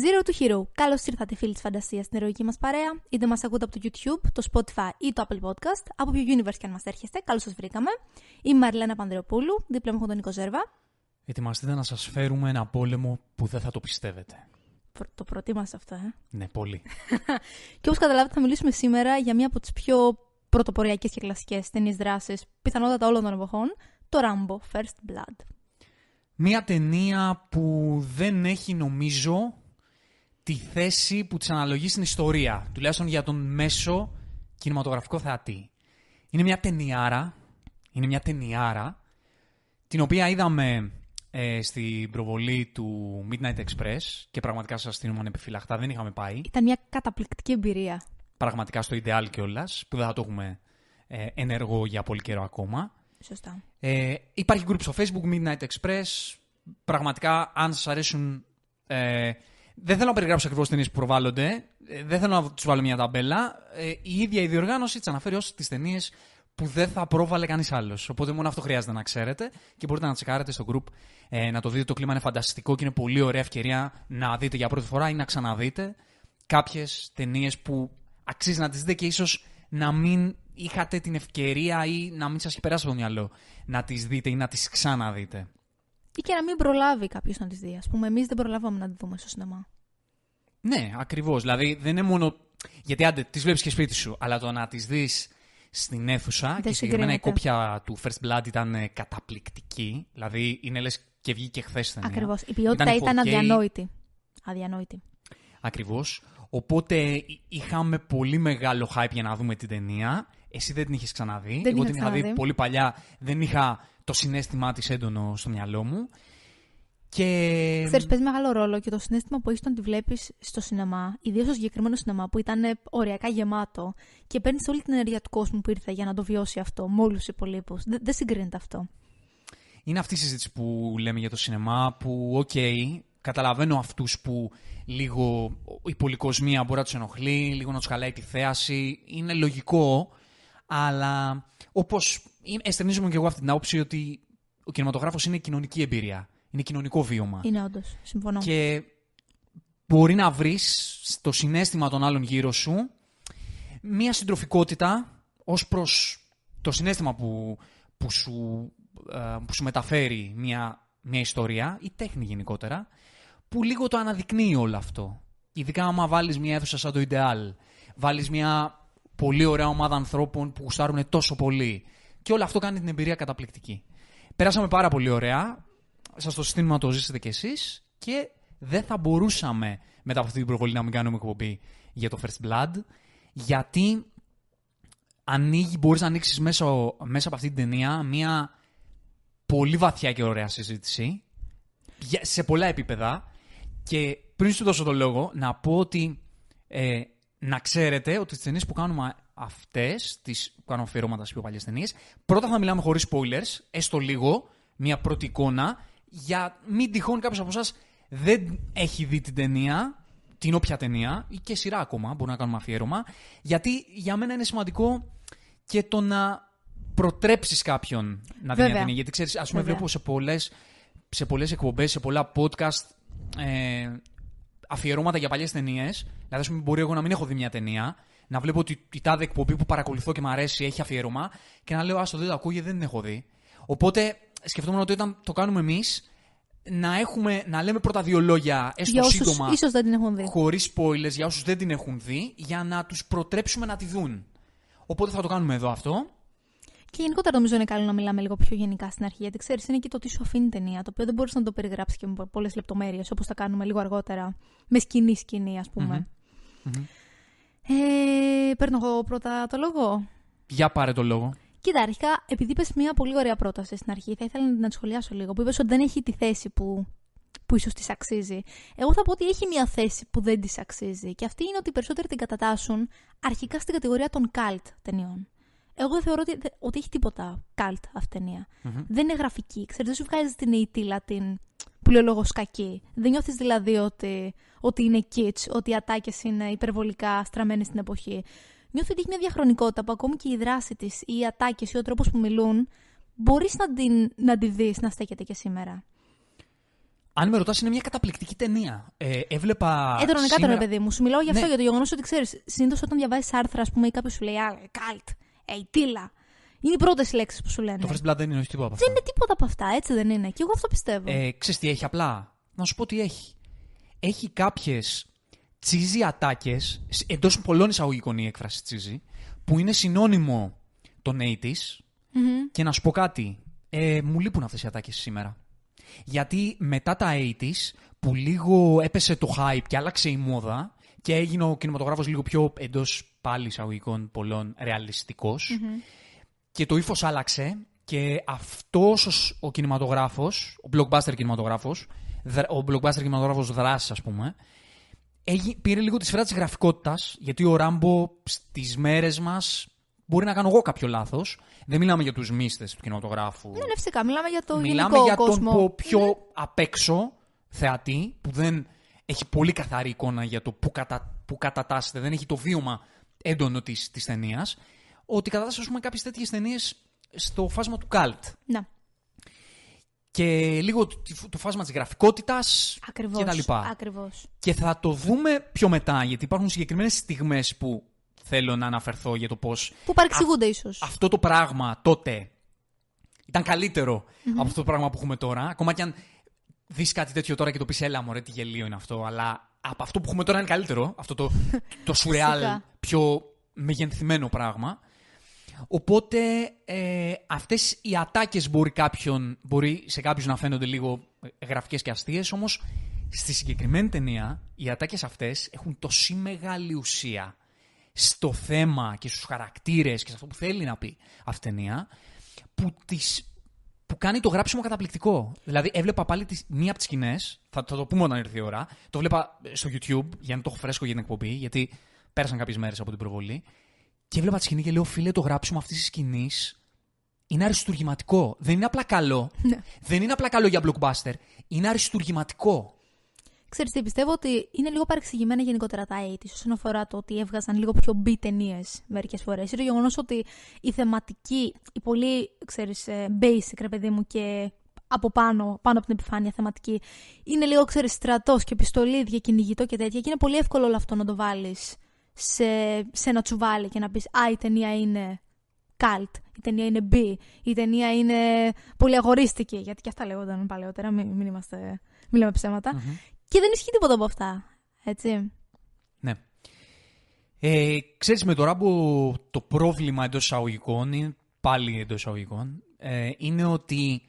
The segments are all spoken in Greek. Zero to Hero. Καλώς ήρθατε, φίλοι της φαντασίας, στην ερωική μας παρέα. Είτε μας ακούτε από το YouTube, το Spotify ή το Apple Podcast, από ποιο universe και αν μας έρχεστε, καλώς σας βρήκαμε. Είμαι η Μαριλένα Πανδρεοπούλου, δίπλα μου έχω τον Νικό Ζέρβα. Ετοιμαστείτε να σας φέρουμε ένα πόλεμο που δεν θα το πιστεύετε. Το προτίμασε αυτό, Ναι, πολύ. Και όπως καταλάβετε, θα μιλήσουμε σήμερα για μία από τις πιο πρωτοποριακές και κλασικές ταινίες δράσης, πιθανότατα όλων των εποχών, το Rambo First Blood. Μία ταινία που δεν έχει, νομίζω, τη θέση που της αναλογεί στην ιστορία, τουλάχιστον για τον μέσο κινηματογραφικό θεατή. Είναι μια ταινιάρα, την οποία είδαμε στην προβολή του Midnight Express και πραγματικά σας στείλουμε ανεπιφυλακτά, δεν είχαμε πάει. Ήταν μια καταπληκτική εμπειρία. Πραγματικά στο ιδεάλ κιόλας, που δεν θα το έχουμε ενεργό για πολύ καιρό ακόμα. Σωστά. Υπάρχει group στο Facebook, Midnight Express. Πραγματικά, αν σας αρέσουν... δεν θέλω να περιγράψω ακριβώς ταινίες που προβάλλονται. Δεν θέλω να τους βάλω μια ταμπέλα. Η ίδια η διοργάνωση τις αναφέρει ως τις ταινίες που δεν θα πρόβαλε κανείς άλλος. Οπότε μόνο αυτό χρειάζεται να ξέρετε και μπορείτε να τσεκάρετε στο group, να το δείτε. Το κλίμα είναι φανταστικό και είναι πολύ ωραία ευκαιρία να δείτε για πρώτη φορά ή να ξαναδείτε κάποιες ταινίες που αξίζει να τις δείτε και ίσως να μην είχατε την ευκαιρία ή να μην σας έχει περάσει το μυαλό να τις δείτε ή να τις ξαναδείτε. Ή και να μην προλάβει κάποιος να τις δει. Ας πούμε, εμείς δεν προλάβαμε να τη δούμε στο σινεμά. Ναι, ακριβώς. Δηλαδή, δεν είναι μόνο. Γιατί άντε, τις βλέπεις και σπίτι σου, αλλά το να τις δεις στην αίθουσα. Δεν και συγκεκριμένα η κόπια του First Blood ήταν καταπληκτική. Δηλαδή, είναι λες και βγήκε χθες ταινία. Ακριβώς. Η ποιότητα ήταν αδιανόητη. Ακριβώς. Οπότε είχαμε πολύ μεγάλο hype για να δούμε την ταινία. Εσύ δεν την είχες ξαναδεί. Εγώ την είχα δει πολύ παλιά. Δεν είχα το συναίσθημά της έντονο στο μυαλό μου. Και... Ξέρεις, παίζει μεγάλο ρόλο και το συναίσθημα που έχεις όταν τη βλέπεις στο σινεμά, ιδίως στο συγκεκριμένο σινεμά που ήταν ωριακά γεμάτο και παίρνεις όλη την ενέργεια του κόσμου που ήρθε για να το βιώσει αυτό με όλους τους υπολείπους. Δεν συγκρίνεται αυτό. Είναι αυτή η συζήτηση που λέμε για το σινεμά που, καταλαβαίνω αυτούς που λίγο η πολυκοσμία μπορεί να τους ενοχλεί, λίγο να τους χαλάει τη θέαση. Είναι λογικό, αλλά όπως εστερνίζομαι και εγώ αυτή την άποψη ότι ο κινηματογράφος είναι κοινωνική εμπειρία, είναι κοινωνικό βίωμα. Είναι όντως, συμφωνώ. Και μπορεί να βρεις το συναίσθημα των άλλων γύρω σου μία συντροφικότητα ως προς το συναίσθημα που σου μεταφέρει μια ιστορία ή τέχνη γενικότερα, που λίγο το αναδεικνύει όλο αυτό. Ειδικά άμα βάλεις μια αίθουσα σαν το Ιντεάλ, βάλεις μια πολύ ωραία ομάδα ανθρώπων που γουστάρουν τόσο πολύ και όλο αυτό κάνει την εμπειρία καταπληκτική. Περάσαμε πάρα πολύ ωραία, σας το συστήνουμε να το ζήσετε κι εσείς και δεν θα μπορούσαμε μετά από αυτή την προβολή να μην κάνουμε εκπομπή για το First Blood, γιατί μπορείς να ανοίξεις μέσα από αυτή την ταινία μια πολύ βαθιά και ωραία συζήτηση σε πολλά επίπεδα. Και πριν σου δώσω το λόγο, να πω ότι να ξέρετε ότι τις ταινίες που κάνουμε αυτές, τις που κάνουμε αφιερώματα στις πιο παλιές ταινίες, πρώτα θα μιλάμε χωρίς spoilers, έστω λίγο, μια πρώτη εικόνα, για μην τυχόν κάποιος από εσάς δεν έχει δει την ταινία, την όποια ταινία, ή και σειρά ακόμα, μπορούμε να κάνουμε αφιέρωμα, γιατί για μένα είναι σημαντικό και το να προτρέψεις κάποιον να δει μια ταινία. Γιατί ξέρεις, ας πούμε, βλέπω σε πολλές εκπομπές, σε πολλά podcast αφιερώματα για παλιές ταινίες. Δηλαδή, μπορεί εγώ να μην έχω δει μια ταινία, να βλέπω ότι η τάδε εκπομπή που παρακολουθώ και μου αρέσει έχει αφιέρωμα και να λέω άστο, δεν το ακούγε, δεν την έχω δει. Οπότε σκεφτόμουν ότι όταν το κάνουμε εμείς, να λέμε πρώτα δύο λόγια, έστω σύντομα, χωρίς spoilers, για όσους δεν την έχουν δει, για να τους προτρέψουμε να τη δουν. Οπότε θα το κάνουμε εδώ αυτό. Και γενικότερα νομίζω είναι καλό να μιλάμε λίγο πιο γενικά στην αρχή, γιατί ξέρεις, είναι και το τι σου αφήνει η ταινία, το οποίο δεν μπορείς να το περιγράψεις και με πολλές λεπτομέρειες, όπως θα κάνουμε λίγο αργότερα, με σκηνή, ας πούμε. Mm-hmm. Παίρνω εγώ πρώτα το λόγο. Για πάρε το λόγο. Κοίτα, αρχικά, επειδή είπες μια πολύ ωραία πρόταση στην αρχή, θα ήθελα να τη σχολιάσω λίγο, που είπες ότι δεν έχει τη θέση που ίσως της αξίζει. Εγώ θα πω ότι έχει μια θέση που δεν της αξίζει, και αυτή είναι ότι οι περισσότεροι την κατατάσσουν αρχικά στην κατηγορία των cult ταινιών. Εγώ δεν θεωρώ ότι έχει τίποτα cult αυτή η ταινία. Mm-hmm. Δεν είναι γραφική. Ξέρεις, δεν σου βγάζει την αιτήλα, την πλειολογοσκακή. Δεν νιώθεις δηλαδή ότι είναι kitsch, ότι οι ατάκες είναι υπερβολικά στραμμένες στην εποχή. Νιώθω ότι έχει μια διαχρονικότητα που ακόμη και η δράση της, οι ατάκες ή ο τρόπος που μιλούν, μπορείς να τη δεις να στέκεται και σήμερα. Αν με ρωτάς, είναι μια καταπληκτική ταινία. Έβλεπα. Εντονικά τώρα, παιδί μου, σου μιλάω για αυτό, για το γεγονός ότι ξέρεις, συνήθως όταν διαβάζεις άρθρα, ας πούμε, ή κάποιος σου λέει Καλτ, Ειτήλα. Είναι οι πρώτες λέξεις που σου λένε. Το First Blood δεν είναι τίποτα από αυτά. Δεν είναι τίποτα από αυτά, έτσι δεν είναι. Και εγώ αυτό πιστεύω. Ξέρεις τι έχει απλά. Να σου πω τι έχει. Έχει κάποιες τσίζι ατάκες, εντός πολλών εισαγωγικών η έκφραση τσίζι, που είναι συνώνυμο των 80's. Mm-hmm. Και να σου πω κάτι. Μου λείπουν αυτές οι ατάκες σήμερα. Γιατί μετά τα 80's, που λίγο έπεσε το hype και άλλαξε η μόδα και έγινε ο κινηματογράφος λίγο πιο εντός πάλι εισαγωγικών πολλών ρεαλιστικός. Mm-hmm. Και το ύφος άλλαξε και αυτός ο κινηματογράφος, ο blockbuster κινηματογράφος δράσης, ας πούμε, πήρε λίγο τη σφαίρα της γραφικότητας, γιατί ο Ράμπο στις μέρες μας... Μπορεί να κάνω εγώ κάποιο λάθος. Δεν μιλάμε για τους μύστες του κινηματογράφου. Ναι, φυσικά. Μιλάμε για τον γενικό κόσμο. Μιλάμε για τον πιο απ' έξω θεατή, που δεν έχει πολύ καθαρή εικόνα για το που κατατάσσεται, δεν έχει το βίωμα έντονο της ταινίας. Ότι κατατάσσεται, ας πούμε, κάποιες τέτοιες ταινίες στο φάσμα του κάλτ. Ναι. Και λίγο το φάσμα της γραφικότητας κτλ. Ακριβώς. Και θα το δούμε πιο μετά, γιατί υπάρχουν συγκεκριμένες στιγμές που θέλω να αναφερθώ για το πώς. Που παρεξηγούνται ίσως. Αυτό το πράγμα τότε ήταν καλύτερο από αυτό το πράγμα που έχουμε τώρα. Ακόμα κι αν δεις κάτι τέτοιο τώρα και το πεις, έλα μωρέ, τι γελίο είναι αυτό. Αλλά από αυτό που έχουμε τώρα είναι καλύτερο. Αυτό το σουρεάλ, πιο μεγενθυμένο πράγμα. Οπότε αυτές οι ατάκες μπορεί σε κάποιους να φαίνονται λίγο γραφικές και αστείες. Όμως στη συγκεκριμένη ταινία οι ατάκες αυτές έχουν τόση μεγάλη ουσία στο θέμα και στους χαρακτήρες και σε αυτό που θέλει να πει αυτή η ταινία, που κάνει το γράψιμο καταπληκτικό. Δηλαδή, έβλεπα πάλι μία από τις σκηνές, θα το πούμε όταν ήρθε η ώρα, το βλέπα στο YouTube για να το έχω φρέσκο για την εκπομπή, γιατί πέρασαν κάποιες μέρες από την προβολή, και έβλεπα τη σκηνή και λέω, φίλε, το γράψιμο αυτής της σκηνής είναι αριστουργηματικό. Δεν είναι απλά καλό. Ναι. Δεν είναι απλά καλό για blockbuster. Είναι αριστουργηματικό. Ξέρεις τι, πιστεύω ότι είναι λίγο παρεξηγημένα γενικότερα τα 80's όσον αφορά το ότι έβγαζαν λίγο πιο B ταινίες μερικές φορές. Είναι το γεγονός ότι η θεματική, η πολύ, ξέρεις, basic, ρε παιδί μου, και από πάνω από την επιφάνεια θεματική, είναι λίγο, ξέρεις, στρατός και πιστολίδια, κυνηγητό και τέτοια, και είναι πολύ εύκολο όλο αυτό να το βάλεις σε ένα τσουβάλι και να πεις, η ταινία είναι cult, η ταινία είναι B, η ταινία είναι πολύ αγορίστικη, γιατί και αυτά λέγονταν παλαιότερα, μην λέμε ψέματα. Mm-hmm. Και δεν ισχύει τίποτα από αυτά, έτσι. Ναι. Ξέρεις, με το Ράμπο το πρόβλημα εντός εισαγωγικών, είναι ότι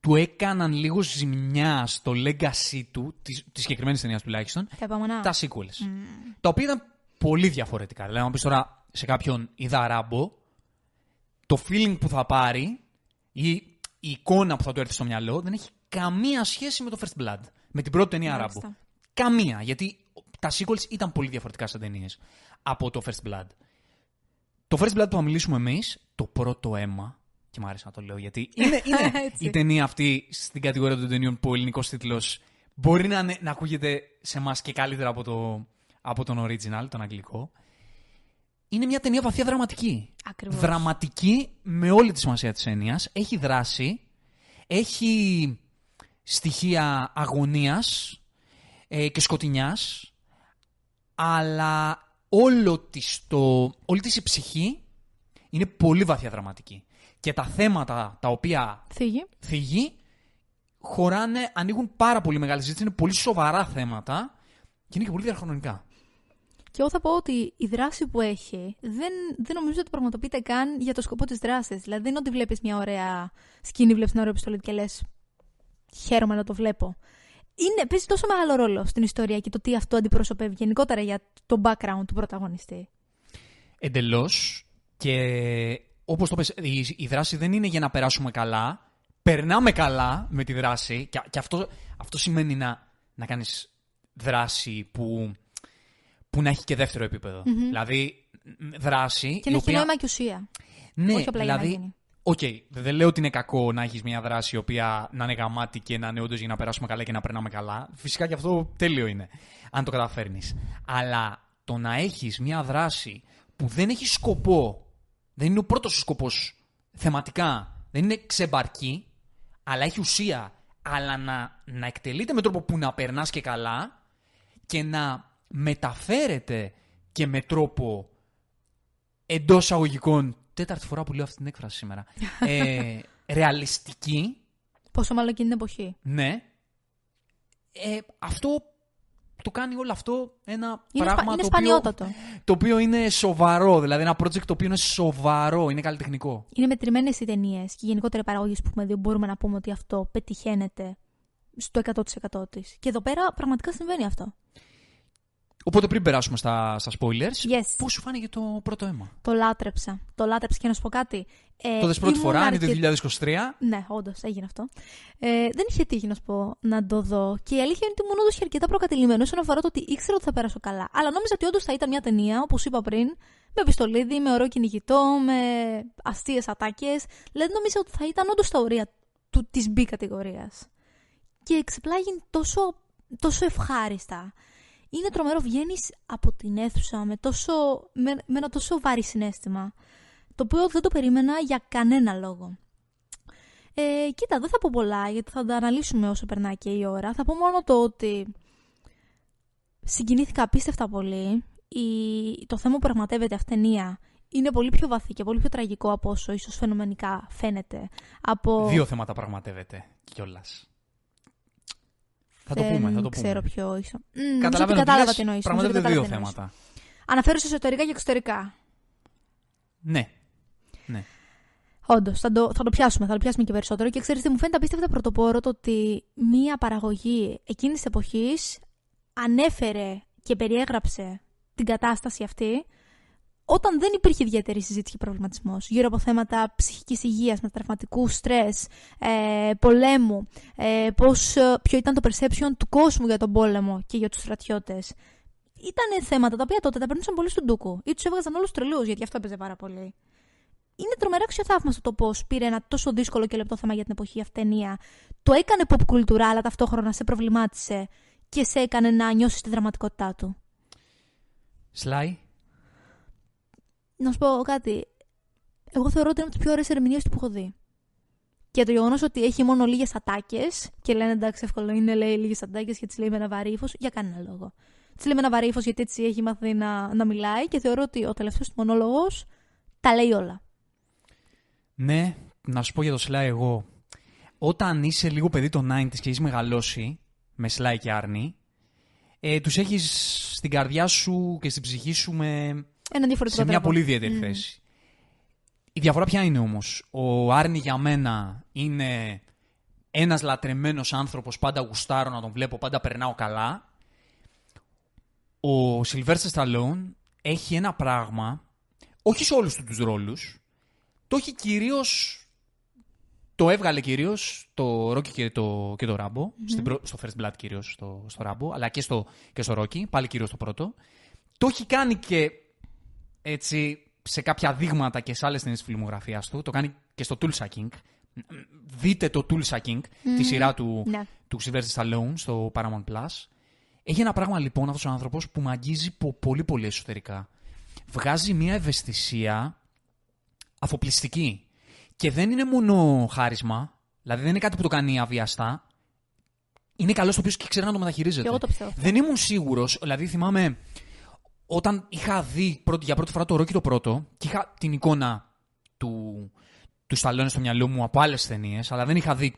του έκαναν λίγο ζημιά στο legacy του, της συγκεκριμένης ταινίας τουλάχιστον, τα sequels. Τα οποία ήταν πολύ διαφορετικά. Δηλαδή, να πεις τώρα σε κάποιον είδα Ράμπο, το feeling που θα πάρει ή η εικόνα που θα του έρθει στο μυαλό δεν έχει καμία σχέση με το First Blood. Με την πρώτη ταινία Ράμπο. Καμία. Γιατί τα sequels ήταν πολύ διαφορετικά σαν ταινίες από το First Blood. Το First Blood που θα μιλήσουμε εμείς, το πρώτο αίμα. Και μου αρέσει να το λέω, γιατί είναι η ταινία αυτή στην κατηγορία των ταινιών που ο ελληνικός τίτλος μπορεί να ακούγεται σε εμάς και καλύτερα από τον original, τον αγγλικό. Είναι μια ταινία βαθιά δραματική. Ακριβώς. Δραματική με όλη τη σημασία της έννοιας. Έχει δράση. Έχει στοιχεία αγωνίας και σκοτεινιάς, αλλά όλη της η ψυχή είναι πολύ βαθιά δραματική. Και τα θέματα τα οποία θίγει ανοίγουν πάρα πολύ μεγάλη συζήτηση, είναι πολύ σοβαρά θέματα και είναι και πολύ διαχρονικά. Και εγώ θα πω ότι η δράση που έχει δεν νομίζω ότι πραγματοποιείται καν για το σκοπό της δράσης. Δηλαδή, δεν είναι ότι βλέπεις μια ωραία σκηνή, βλέπεις μια ωραία πιστολή και λες, χαίρομαι να το βλέπω. Παίζει τόσο μεγάλο ρόλο στην ιστορία και το τι αυτό αντιπροσωπεύει γενικότερα για το background του πρωταγωνιστή. Εντελώς. Και όπως το πες, η δράση δεν είναι για να περάσουμε καλά. Περνάμε καλά με τη δράση. Και αυτό σημαίνει να κάνεις δράση που να έχει και δεύτερο επίπεδο. Mm-hmm. Δηλαδή, δράση. Και να έχει νόημα και ουσία. Ναι, όχι απλά δηλαδή. Οκ, δεν λέω ότι είναι κακό να έχεις μια δράση η οποία να είναι γαμάτη και να είναι όντως για να περάσουμε καλά και να περνάμε καλά. Φυσικά και αυτό τέλειο είναι, αν το καταφέρνεις. Αλλά το να έχεις μια δράση που δεν έχει σκοπό, δεν είναι ο πρώτος σκοπός θεματικά, δεν είναι ξεμπαρκή, αλλά έχει ουσία, αλλά να εκτελείται με τρόπο που να περνάς και καλά και να μεταφέρεται και με τρόπο εντός αγωγικών, τέταρτη φορά που λέω αυτή την έκφραση σήμερα, ρεαλιστική. Πόσο μάλλον εκείνη την εποχή. Ναι. Αυτό το κάνει όλο αυτό ένα πράγμα το οποίο είναι σοβαρό. Δηλαδή ένα project το οποίο είναι σοβαρό, είναι καλλιτεχνικό. Είναι μετρημένες οι ταινίες και γενικότερα οι παραγωγές που έχουμε δει. Μπορούμε να πούμε ότι αυτό πετυχαίνεται στο 100% της. Και εδώ πέρα πραγματικά συμβαίνει αυτό. Οπότε πριν περάσουμε στα spoilers, yes. Πώς σου φάνηκε το πρώτο αίμα? Το λάτρεψα. Το λάτρεψα και να σου πω κάτι. Το δες πρώτη φορά, είναι το 2023. Ναι, όντως, έγινε αυτό. Δεν είχε τύχει να σου πω να το δω. Και η αλήθεια είναι ότι ήμουν όντως και αρκετά προκατειλημμένο όσον αφορά το ότι ήξερα ότι θα πέρασω καλά. Αλλά νόμιζα ότι όντως θα ήταν μια ταινία, όπως είπα πριν, με πιστολίδι, με ωραίο κυνηγητό, με αστείες ατάκες. Δηλαδή νόμιζα ότι θα ήταν όντως στα ωρία της B κατηγορίας. Και εξεπλάγει τόσο ευχάριστα. Είναι τρομερό, βγαίνεις από την αίθουσα με ένα τόσο βαρύ συναίσθημα, το οποίο δεν το περίμενα για κανένα λόγο. Κοίτα, δεν θα πω πολλά, γιατί θα τα αναλύσουμε όσο περνάει και η ώρα. Θα πω μόνο το ότι συγκινήθηκα απίστευτα πολύ. Το θέμα που πραγματεύεται αυτή η ταινία είναι πολύ πιο βαθύ και πολύ πιο τραγικό από όσο ίσως φαινομενικά φαίνεται. Δύο θέματα πραγματεύεται κιόλας. Θα το πούμε. Ξέρω ποιο ίσω. Κατάλαβα τι εννοείς. Πραγματεύεται δύο θέματα. Αναφέρω σε εσωτερικά και εξωτερικά. Ναι. Όντως, θα το πιάσουμε και περισσότερο. Και ξέρετε, μου φαίνεται απίστευτα πρωτοπόρο το ότι μία παραγωγή εκείνης της εποχής ανέφερε και περιέγραψε την κατάσταση αυτή όταν δεν υπήρχε ιδιαίτερη συζήτηση και προβληματισμός γύρω από θέματα ψυχικής υγείας, μετατραυματικού στρες, πολέμου, ποιο ήταν το perception του κόσμου για τον πόλεμο και για τους στρατιώτες. Ήταν θέματα τα οποία τότε τα περνούσαν πολύ στον ντούκο ή τους έβγαζαν όλους τρελούς, γιατί αυτό έπαιζε πάρα πολύ. Είναι τρομερά αξιοθαύμαστο το πώς πήρε ένα τόσο δύσκολο και λεπτό θέμα για την εποχή αυτή ταινία, το έκανε pop culture, αλλά ταυτόχρονα σε προβλημάτισε και σε έκανε να νιώσεις τη δραματικότητά του. Σλάι. Να σου πω κάτι. Εγώ θεωρώ ότι είναι από τις πιο ωραίες ερμηνείες του που έχω δει. Και το γεγονός ότι έχει μόνο λίγες ατάκες και λένε εντάξει, εύκολο είναι, λέει λίγες ατάκες και τις λέει με ένα βαρύ ύφος, για κανένα λόγο. Τις λέει με ένα βαρύ ύφος γιατί έτσι έχει μάθει να μιλάει και θεωρώ ότι ο τελευταίος του μονόλογος τα λέει όλα. Ναι, να σου πω για το Sly εγώ. Όταν είσαι λίγο παιδί των 90's και είσαι μεγαλώσει με Sly και Άρνη, τους έχεις στην καρδιά σου και στην ψυχή σου σε μια πολύ ιδιαίτερη θέση. Η διαφορά ποια είναι όμως? Ο Άρνη για μένα είναι ένας λατρεμένος άνθρωπος, πάντα γουστάρω να τον βλέπω, πάντα περνάω καλά. Ο Sylvester Stallone έχει ένα πράγμα, όχι σε όλους τους ρόλους, το έβγαλε κυρίως το Rocky και το Rambo, στο First Blood κυρίως στο Rambo, αλλά και στο Rocky, πάλι κυρίως το πρώτο. Το έχει κάνει και έτσι, σε κάποια δείγματα και σε άλλες ταινίες της φιλμογραφίας του. Το κάνει και στο Tulsa King. Δείτε το Tulsa King, τη σειρά του Sylvester Stallone στο Paramount+. Έχει ένα πράγμα λοιπόν αυτός ο άνθρωπος που με αγγίζει πολύ πολύ εσωτερικά. Βγάζει μια ευαισθησία αφοπλιστική. Και δεν είναι μόνο χάρισμα, δηλαδή δεν είναι κάτι που το κάνει αβιαστά. Είναι καλός το οποίο και ξέρει να το μεταχειρίζεται. Και εγώ το πιστεύω. Δεν ήμουν σίγουρος, δηλαδή θυμάμαι. Όταν είχα δει για πρώτη φορά το Rocky το πρώτο και είχα την εικόνα του Stallone στο μυαλό μου από άλλες ταινίες, αλλά δεν είχα δει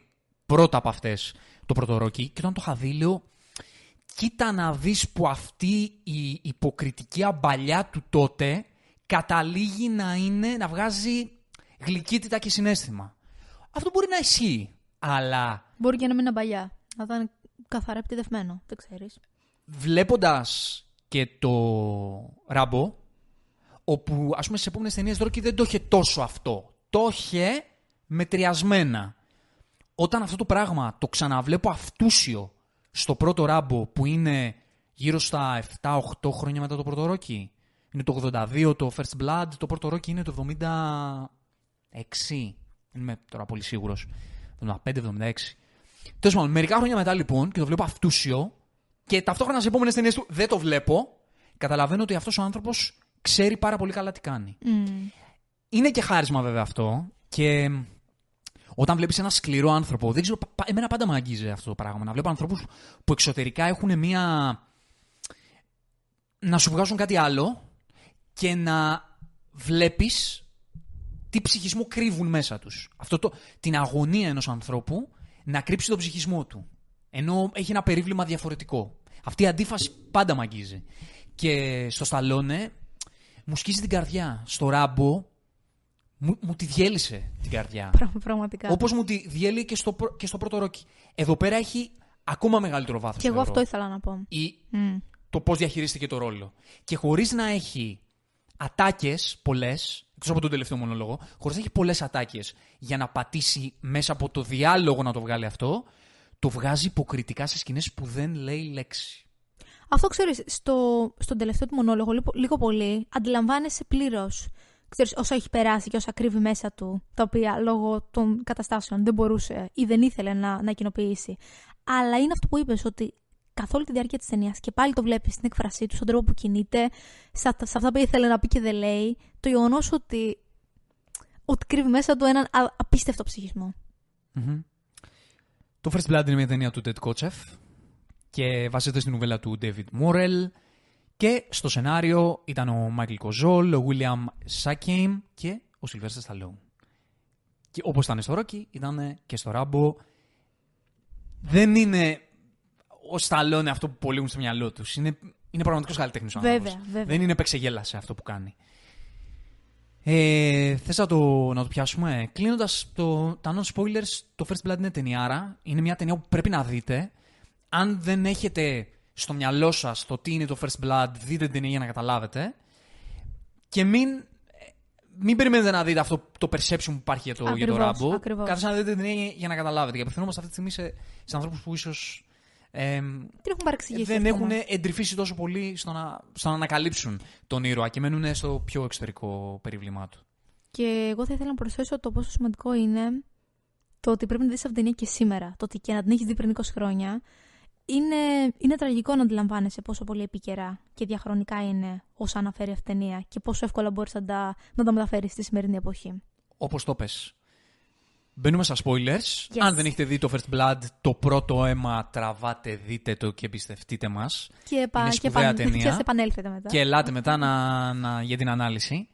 πρώτα από αυτές το πρώτο Rocky, και όταν το είχα δει λέω κοίτα να δεις που αυτή η υποκριτική αμπαλιά του τότε καταλήγει να βγάζει γλυκύτητα και συναίσθημα. Αυτό μπορεί να ισχύει, αλλά... Μπορεί και να μην είναι αμπαλιά, να ήταν καθαρά επιτεδευμένο, δεν ξέρεις. Βλέποντας και το Ράμπο, όπου ας πούμε στις επόμενες ταινίες Rocky δεν το είχε τόσο αυτό. Το είχε μετριασμένα. Όταν αυτό το πράγμα το ξαναβλέπω αυτούσιο στο πρώτο Ράμπο, που είναι γύρω στα 7-8 χρόνια μετά το πρώτο Rocky. Είναι το 82 το First Blood, το πρώτο Rocky είναι το 76. Δεν είμαι τώρα πολύ σίγουρος. 75-76. Τέλος πάντων, μερικά χρόνια μετά λοιπόν και το βλέπω αυτούσιο. Και ταυτόχρονα στις επόμενες ταινίες του δεν το βλέπω. Καταλαβαίνω ότι αυτός ο άνθρωπος ξέρει πάρα πολύ καλά τι κάνει. Είναι και χάρισμα βέβαια αυτό. Και Όταν βλέπεις ένα σκληρό άνθρωπο, δεν ξέρω, εμένα πάντα με αγγίζει αυτό το πράγμα. Να βλέπω ανθρώπους που εξωτερικά έχουν μία. Να σου βγάζουν κάτι άλλο και να βλέπεις τι ψυχισμό κρύβουν μέσα τους. Αυτό το, την αγωνία ενός ανθρώπου να κρύψει τον ψυχισμό του. Ενώ έχει ένα περίβλημα διαφορετικό. Αυτή η αντίφαση πάντα με αγγίζει. Και στο Σταλόνε μου σκίζει την καρδιά. Στο Ράμπο μου τη διέλυσε την καρδιά. Πραγματικά. Όπως μου τη διέλυε και στο πρώτο Ρόκι. Εδώ πέρα έχει ακόμα μεγαλύτερο βάθος. Και εγώ αυτό ήθελα να πω. Το πώς διαχειρίστηκε το ρόλο. Και χωρίς να έχει ατάκες πολλές, εκτός από τον τελευταίο μονόλογο, χωρίς να έχει πολλές ατάκες για να πατήσει μέσα από το διάλογο να το βγάλει αυτό, το βγάζει υποκριτικά σε σκηνές που δεν λέει λέξη. Αυτό ξέρεις, στον τελευταίο του μονόλογο, λίγο πολύ, αντιλαμβάνεσαι πλήρως. Ξέρεις, όσα έχει περάσει και όσα κρύβει μέσα του, τα οποία λόγω των καταστάσεων δεν μπορούσε ή δεν ήθελε να κοινοποιήσει. Αλλά είναι αυτό που είπες, ότι καθ' όλη τη διάρκεια της ταινίας και πάλι το βλέπεις στην έκφρασή του, στον τρόπο που κινείται, σε αυτά που ήθελε να πει και δεν λέει, το γεγονός ότι κρύβει μέσα του έναν απίστευτο ψυχισμό. Mm-hmm. Το First Blood είναι μια ταινία του Ted Kotcheff και βασίζεται στην νουβέλα του David Morel και στο σενάριο ήταν ο Michael Cozol, ο William Sackheim και ο Sylvester Stallone. Και όπως ήταν στο Rocky, ήταν και στο Rambo. Δεν είναι ο Stallone αυτό που πολλοί έχουν στο μυαλό τους. Είναι πραγματικός καλλιτέχνης ο άνθρωπος. Βέβαια. Δεν είναι επεξεγέλασε αυτό που κάνει. Θες να το πιάσουμε. Κλείνοντας τα non-spoilers, το First Blood είναι ταινιάρα. Είναι μια ταινία που πρέπει να δείτε. Αν δεν έχετε στο μυαλό σας το τι είναι το First Blood, δείτε την ταινία για να καταλάβετε. Και μην περιμένετε να δείτε αυτό το perception που υπάρχει για το Rambo. Καθώς να δείτε την ταινία για να καταλάβετε. Και απευθυνόμαστε αυτή τη στιγμή σε ανθρώπους που ίσως δεν έχουν εντρυφήσει τόσο πολύ στο να ανακαλύψουν τον ήρωα και μένουν στο πιο εξωτερικό περίβλημά του. Και εγώ θα ήθελα να προσθέσω το πόσο σημαντικό είναι το ότι πρέπει να δεις αυτήν την ταινία και σήμερα. Το ότι και να την έχεις δει πριν 20 χρόνια. Είναι τραγικό να αντιλαμβάνεσαι πόσο πολύ επίκαιρα και διαχρονικά είναι όσα αναφέρει αυτή η ταινία και πόσο εύκολα μπορείς να τα μεταφέρεις στη σημερινή εποχή. Όπως το πες. Μπαίνουμε στα spoilers. Yes. Αν δεν έχετε δει το First Blood, το πρώτο αίμα, τραβάτε, δείτε το και εμπιστευτείτε μας. Και επανέλθετε μετά. Και ελάτε μετά για την ανάλυση.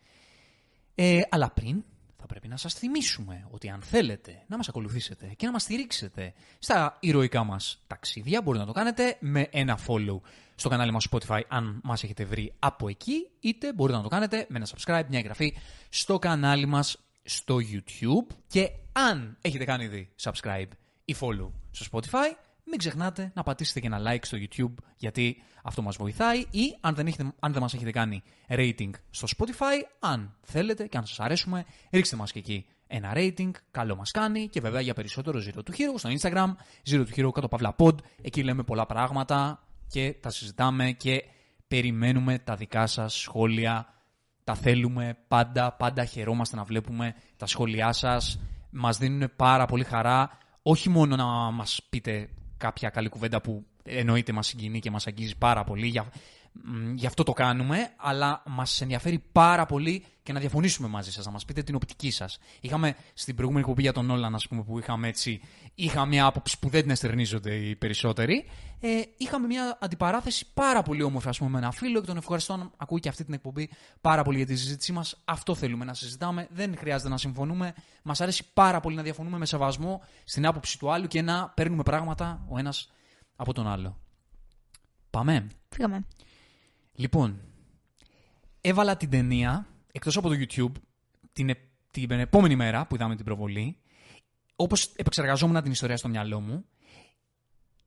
Αλλά πριν, θα πρέπει να σας θυμίσουμε ότι αν θέλετε να μας ακολουθήσετε και να μας στηρίξετε στα ηρωικά μας ταξίδια, μπορείτε να το κάνετε με ένα follow στο κανάλι μας Spotify, αν μας έχετε βρει από εκεί, είτε μπορείτε να το κάνετε με ένα subscribe, μια εγγραφή στο κανάλι μας στο YouTube. Και αν έχετε κάνει ήδη subscribe ή follow στο Spotify, μην ξεχνάτε να πατήσετε και ένα like στο YouTube, γιατί αυτό μας βοηθάει. Ή αν δεν μας έχετε κάνει rating στο Spotify, αν θέλετε και αν σας αρέσουμε, ρίξτε μας και εκεί ένα rating, καλό μας κάνει. Και βέβαια για περισσότερο Zero του Hero στο Instagram, Zero του Hero _pod, εκεί λέμε πολλά πράγματα και τα συζητάμε και περιμένουμε τα δικά σας σχόλια. Τα θέλουμε πάντα χαιρόμαστε να βλέπουμε τα σχόλιά σας. Μας δίνουν πάρα πολύ χαρά. Όχι μόνο να μας πείτε κάποια καλή κουβέντα που εννοείται μας συγκινεί και μας αγγίζει πάρα πολύ. Γι' αυτό το κάνουμε, αλλά μας ενδιαφέρει πάρα πολύ και να διαφωνήσουμε μαζί σας, να μας πείτε την οπτική σας. Είχαμε στην προηγούμενη εκπομπή για τον Όλαν, ας πούμε, που είχα μια άποψη που δεν την εστερνίζονται οι περισσότεροι. Είχαμε μια αντιπαράθεση πάρα πολύ όμορφη, ας πούμε, με ένα φίλο και τον ευχαριστώ να ακούει και αυτή την εκπομπή πάρα πολύ για τη συζήτησή μας. Αυτό θέλουμε να συζητάμε. Δεν χρειάζεται να συμφωνούμε. Μας αρέσει πάρα πολύ να διαφωνούμε με σεβασμό στην άποψη του άλλου και να παίρνουμε πράγματα ο ένας από τον άλλο. Πάμε. Φύγαμε. Λοιπόν, έβαλα την ταινία, εκτός από το YouTube, την επόμενη μέρα που είδαμε την προβολή, όπως επεξεργαζόμουν την ιστορία στο μυαλό μου,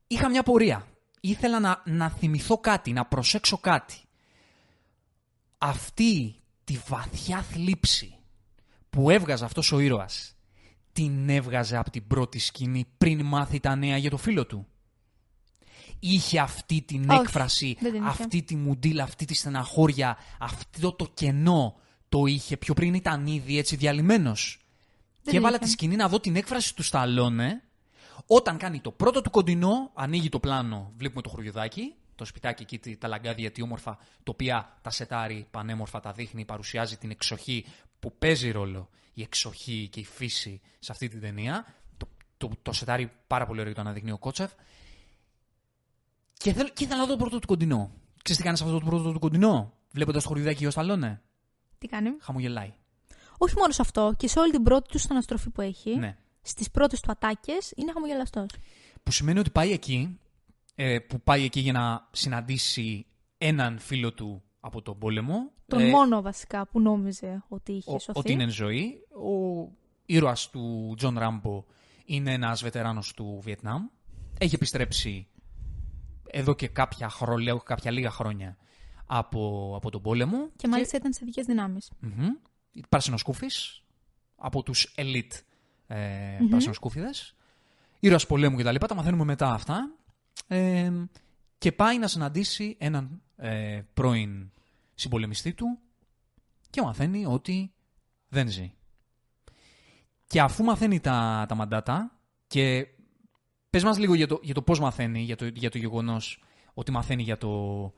είχα μια πορεία. Ήθελα να θυμηθώ κάτι, να προσέξω κάτι. Αυτή τη βαθιά θλίψη που έβγαζε αυτός ο ήρωας, την έβγαζε από την πρώτη σκηνή πριν μάθει τα νέα για το φίλο του. Είχε αυτή την έκφραση, αυτή τη μουντίλα, αυτή τη στεναχώρια, αυτό το κενό το είχε πιο πριν, ήταν ήδη έτσι διαλυμένος. Και έβαλα τη σκηνή να δω την έκφραση του Σταλόνε όταν κάνει το πρώτο του κοντινό, ανοίγει το πλάνο, βλέπουμε το χωριουδάκι, το σπιτάκι εκεί, τα λαγκάδια, τι όμορφα, τα οποία τα σετάρει πανέμορφα, τα δείχνει, παρουσιάζει την εξοχή που παίζει ρόλο η εξοχή και η φύση σε αυτή την ταινία. Το σετάρει πάρα πολύ ωραίο, το αναδεικνύει ο Κότσεφ. Και ήθελα να δω το πρώτο του κοντινό. Ξέρεις τι κάνει σε αυτό το πρώτο του κοντινό, βλέποντας το χορδιδάκι ο Σταλόνε. Τι κάνει. Χαμογελάει. Όχι μόνο σε αυτό, και σε όλη την πρώτη του αναστροφή που έχει. Ναι. Στις πρώτες του ατάκες είναι χαμογελαστός. Που σημαίνει ότι πάει εκεί, για να συναντήσει έναν φίλο του από τον πόλεμο. Τον μόνο βασικά που νόμιζε ότι είχε σωθεί. Ότι είναι εν ζωή. Ο ήρωας του Τζον Ράμπο είναι ένας βετεράνος του Βιετνάμ. Έχει επιστρέψει εδώ και κάποια λίγα χρόνια από τον πόλεμο. Και μάλιστα ήταν σε ειδικές δυνάμεις. Mm-hmm. Πράσινος σκούφης, από τους ελίτ πράσινος σκούφιδες. Ήρωας πολέμου κτλ. Τα μαθαίνουμε μετά αυτά. Και πάει να συναντήσει έναν πρώην συμπολεμιστή του και μαθαίνει ότι δεν ζει. Και αφού μαθαίνει τα μαντάτα, και πες μας λίγο για το πώς μαθαίνει, για το γεγονός ότι μαθαίνει για το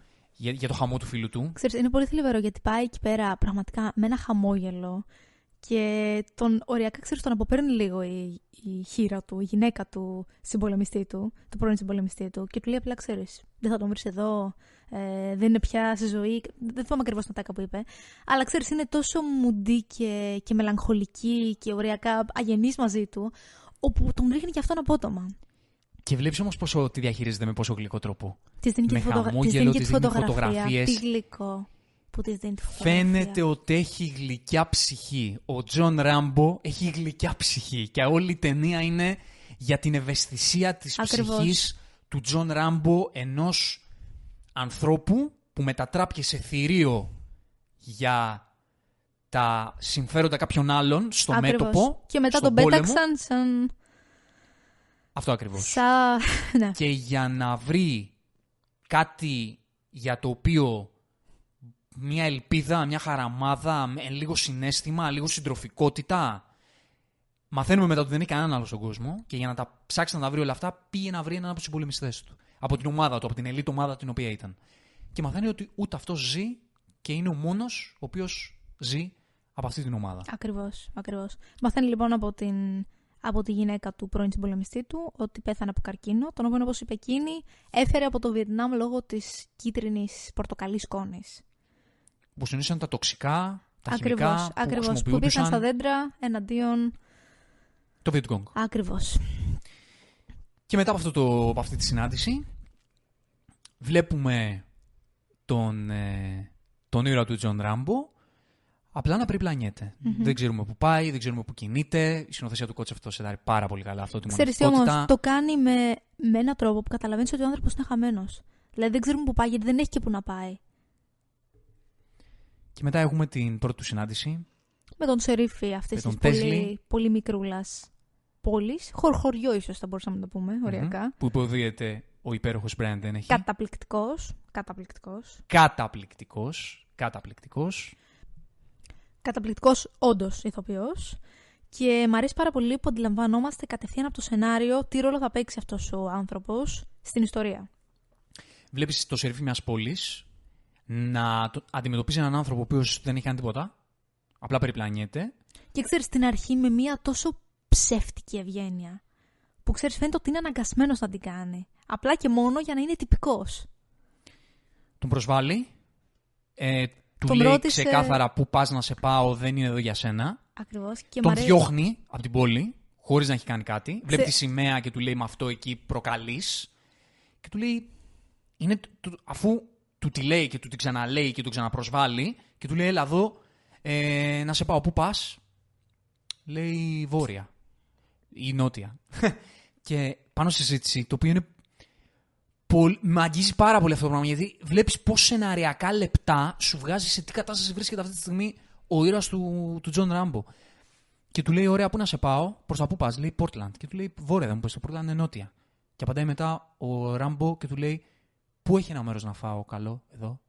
χαμό του φίλου του. Ξέρεις, είναι πολύ θλιβερό γιατί πάει εκεί πέρα πραγματικά με ένα χαμόγελο και τον οριακά, ξέρεις, τον αποπαίρνει λίγο η χείρα του, η γυναίκα του συμπολεμιστή του, του πρώην συμπολεμιστή του, και του λέει απλά, ξέρεις, δεν θα τον βρεις εδώ, δεν είναι πια στη ζωή, δεν θυμάμαι ακριβώς την τάκα που είπε, αλλά ξέρεις, είναι τόσο μουντή και μελαγχολική και οριακά αγενής μαζί του, όπου τον ρίχνει και αυτόν απότομα. Και βλέπεις όμως πόσο τη διαχειρίζεται, με πόσο γλυκό τρόπο. Της δίνει και φωτογραφίες. Τι γλυκό που της δίνει τη φωτογραφία. Φαίνεται ότι έχει γλυκιά ψυχή. Ο Τζον Ράμπο έχει γλυκιά ψυχή. Και όλη η ταινία είναι για την ευαισθησία της ψυχής του Τζον Ράμπο, ενός ανθρώπου που μετατράπηκε σε θηρίο για τα συμφέροντα κάποιων άλλων στο μέτωπο. Και μετά τον πέταξαν σαν... Αυτό ακριβώς. Ναι. Και για να βρει κάτι για το οποίο μια ελπίδα, μια χαραμάδα, λίγο συναίσθημα, λίγο συντροφικότητα. Μαθαίνουμε μετά ότι δεν είναι κανέναν άλλο στον κόσμο, και για να τα ψάξει να τα βρει όλα αυτά, πήγε να βρει έναν από τους συμπολεμιστές του. Από την ομάδα του, από την ελίτ ομάδα την οποία ήταν. Και μαθαίνει ότι ούτε αυτός ζει και είναι ο μόνος ο οποίος ζει από αυτή την ομάδα. Ακριβώς, ακριβώς. Μαθαίνει λοιπόν από τη γυναίκα του πρώην συμπολεμιστή του ότι πέθανε από καρκίνο, τον οποίο, όπως είπε εκείνη, έφερε από το Βιετνάμ λόγω της κίτρινης πορτοκαλής σκόνης. Που συνήθισαν τα τοξικά, τα χημικά που πήγαν στα δέντρα εναντίον... Το Βιετκόνγκ. Ακριβώς. Και μετά από αυτή τη συνάντηση βλέπουμε τον ήρωα του Τζον Ράμπο απλά να περιπλανιέται. Mm-hmm. Δεν ξέρουμε που πάει, δεν ξέρουμε που κινείται. Η σκηνοθεσία του Κότσεφ το σετάρει πάρα πολύ καλά αυτό. Ξέρεις όμως, το κάνει με έναν τρόπο που καταλαβαίνεις ότι ο άνθρωπος είναι χαμένος. Δηλαδή δεν ξέρουμε που πάει, γιατί δεν έχει και που να πάει. Και μετά έχουμε την πρώτη του συνάντηση με τον Σερίφη αυτής της πολύ, πολύ μικρούλας πόλης. Χωριό ίσως θα μπορούσαμε να το πούμε, οριακά. Mm-hmm. Που υποδίεται ο υπέροχος Μπραντ, δεν έχει. Καταπληκτικός. Καταπληκτικός όντως ηθοποιός, και μ' αρέσει πάρα πολύ που αντιλαμβανόμαστε κατευθείαν από το σενάριο τι ρόλο θα παίξει αυτός ο άνθρωπος στην ιστορία. Βλέπεις το σερίφι μιας πόλης να αντιμετωπίζει έναν άνθρωπο ο οποίος δεν έχει κάνει τίποτα, απλά περιπλανιέται. Και ξέρεις, στην αρχή με μια τόσο ψεύτικη ευγένεια που, ξέρεις, φαίνεται ότι είναι αναγκασμένος να την κάνει, απλά και μόνο για να είναι τυπικός. Τον προσβάλλει, του λέει ξεκάθαρα που πας να σε πάω, δεν είναι εδώ για σένα. Ακριβώς. Και τον διώχνει από την πόλη, χωρίς να έχει κάνει κάτι. Βλέπει τη σημαία και του λέει, με αυτό εκεί προκαλείς. Και του λέει, αφού του τη λέει και του την ξαναλέει και του ξαναπροσβάλλει, και του λέει, έλα εδώ, να σε πάω, που πας. Λέει, βόρεια ή νότια. Και πάνω στη συζήτηση, το οποίο είναι... Με αγγίζει πάρα πολύ αυτό το πράγμα, γιατί βλέπεις πώς σεναριακά λεπτά σου βγάζει σε τι κατάσταση βρίσκεται αυτή τη στιγμή ο ήρωας του Τζον Ράμπο. Και του λέει, ωραία, πού να σε πάω, προς τα πού πας. Λέει, Πόρτλαντ. Και του λέει, βόρεια, δεν μου πες, το Πόρτλαντ είναι νότια. Και απαντάει μετά ο Ράμπο και του λέει, πού έχει ένα μέρος να φάω καλό εδώ.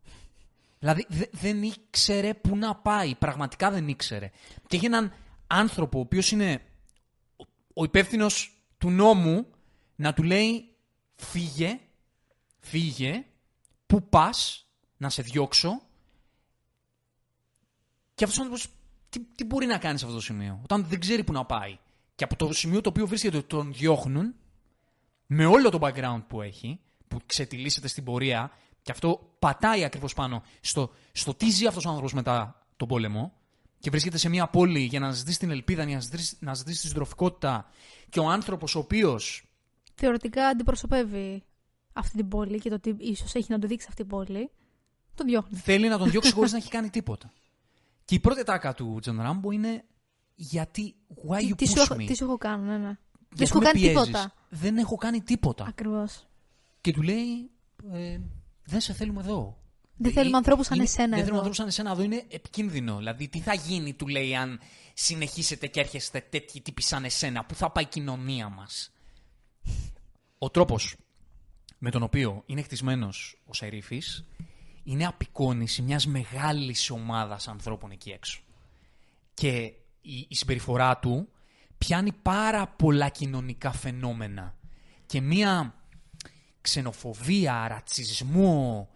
Δηλαδή δεν ήξερε πού να πάει, πραγματικά δεν ήξερε. Και έχει έναν άνθρωπο ο οποίος είναι ο υπεύθυνος του νόμου να του λέει, φύγε, πού πας, να σε διώξω. Και αυτός ο άνθρωπος τι μπορεί να κάνει σε αυτό το σημείο, όταν δεν ξέρει που να πάει. Και από το σημείο το οποίο βρίσκεται τον διώχνουν, με όλο το background που έχει, που ξετυλίσσεται στην πορεία, και αυτό πατάει ακριβώς πάνω στο τι ζει αυτός ο άνθρωπος μετά τον πόλεμο, και βρίσκεται σε μια πόλη για να ζητήσει την ελπίδα, για να ζητήσει τη συντροφικότητα, και ο άνθρωπος ο οποίος θεωρητικά αντιπροσωπεύει αυτή την πόλη και το τι ίσως έχει να του δείξει αυτή η πόλη, τον διώχνει. Θέλει να τον διώξει χωρίς να έχει κάνει τίποτα. Και η πρώτη τάκα του Τζον Ράμπο είναι γιατί why you push me. Τι σου έχω κάνει, ναι. Δεν σου έχω κάνει τίποτα. Δεν έχω κάνει τίποτα. Ακριβώς. Και του λέει δεν σε θέλουμε εδώ. Δεν θέλουμε ανθρώπους σαν εσένα. Δεν θέλουμε ανθρώπους σαν εσένα εδώ, είναι επικίνδυνο. Δηλαδή, τι θα γίνει, του λέει, αν συνεχίσετε και έρχεστε τέτοιοι τύποι σαν εσένα, πού θα πάει η κοινωνία μας. Ο τρόπος με τον οποίο είναι χτισμένος ο Σερίφης είναι απεικόνηση μιας μεγάλης ομάδας ανθρώπων εκεί έξω. Και η συμπεριφορά του πιάνει πάρα πολλά κοινωνικά φαινόμενα. Και μια ξενοφοβία, ρατσισμό,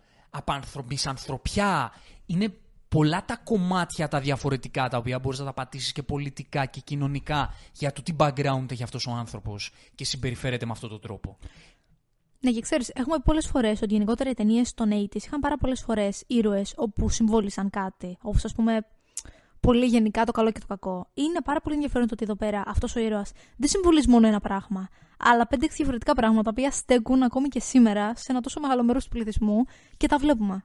μισανθρωπιά. Είναι πολλά τα κομμάτια τα διαφορετικά τα οποία μπορείς να τα πατήσεις και πολιτικά και κοινωνικά για το τι background έχει αυτός ο άνθρωπος και συμπεριφέρεται με αυτόν τον τρόπο. Ναι, και ξέρεις, έχουμε πολλές φορές ότι γενικότερα οι ταινίες των 80's είχαν πάρα πολλές φορές ήρωες όπου συμβόλησαν κάτι. Όπως ας πούμε, πολύ γενικά το καλό και το κακό. Είναι πάρα πολύ ενδιαφέρον το ότι εδώ πέρα αυτός ο ήρωας δεν συμβολίζει μόνο ένα πράγμα, αλλά 5-6 διαφορετικά πράγματα τα οποία στέκουν ακόμη και σήμερα σε ένα τόσο μεγάλο μέρος του πληθυσμού και τα βλέπουμε.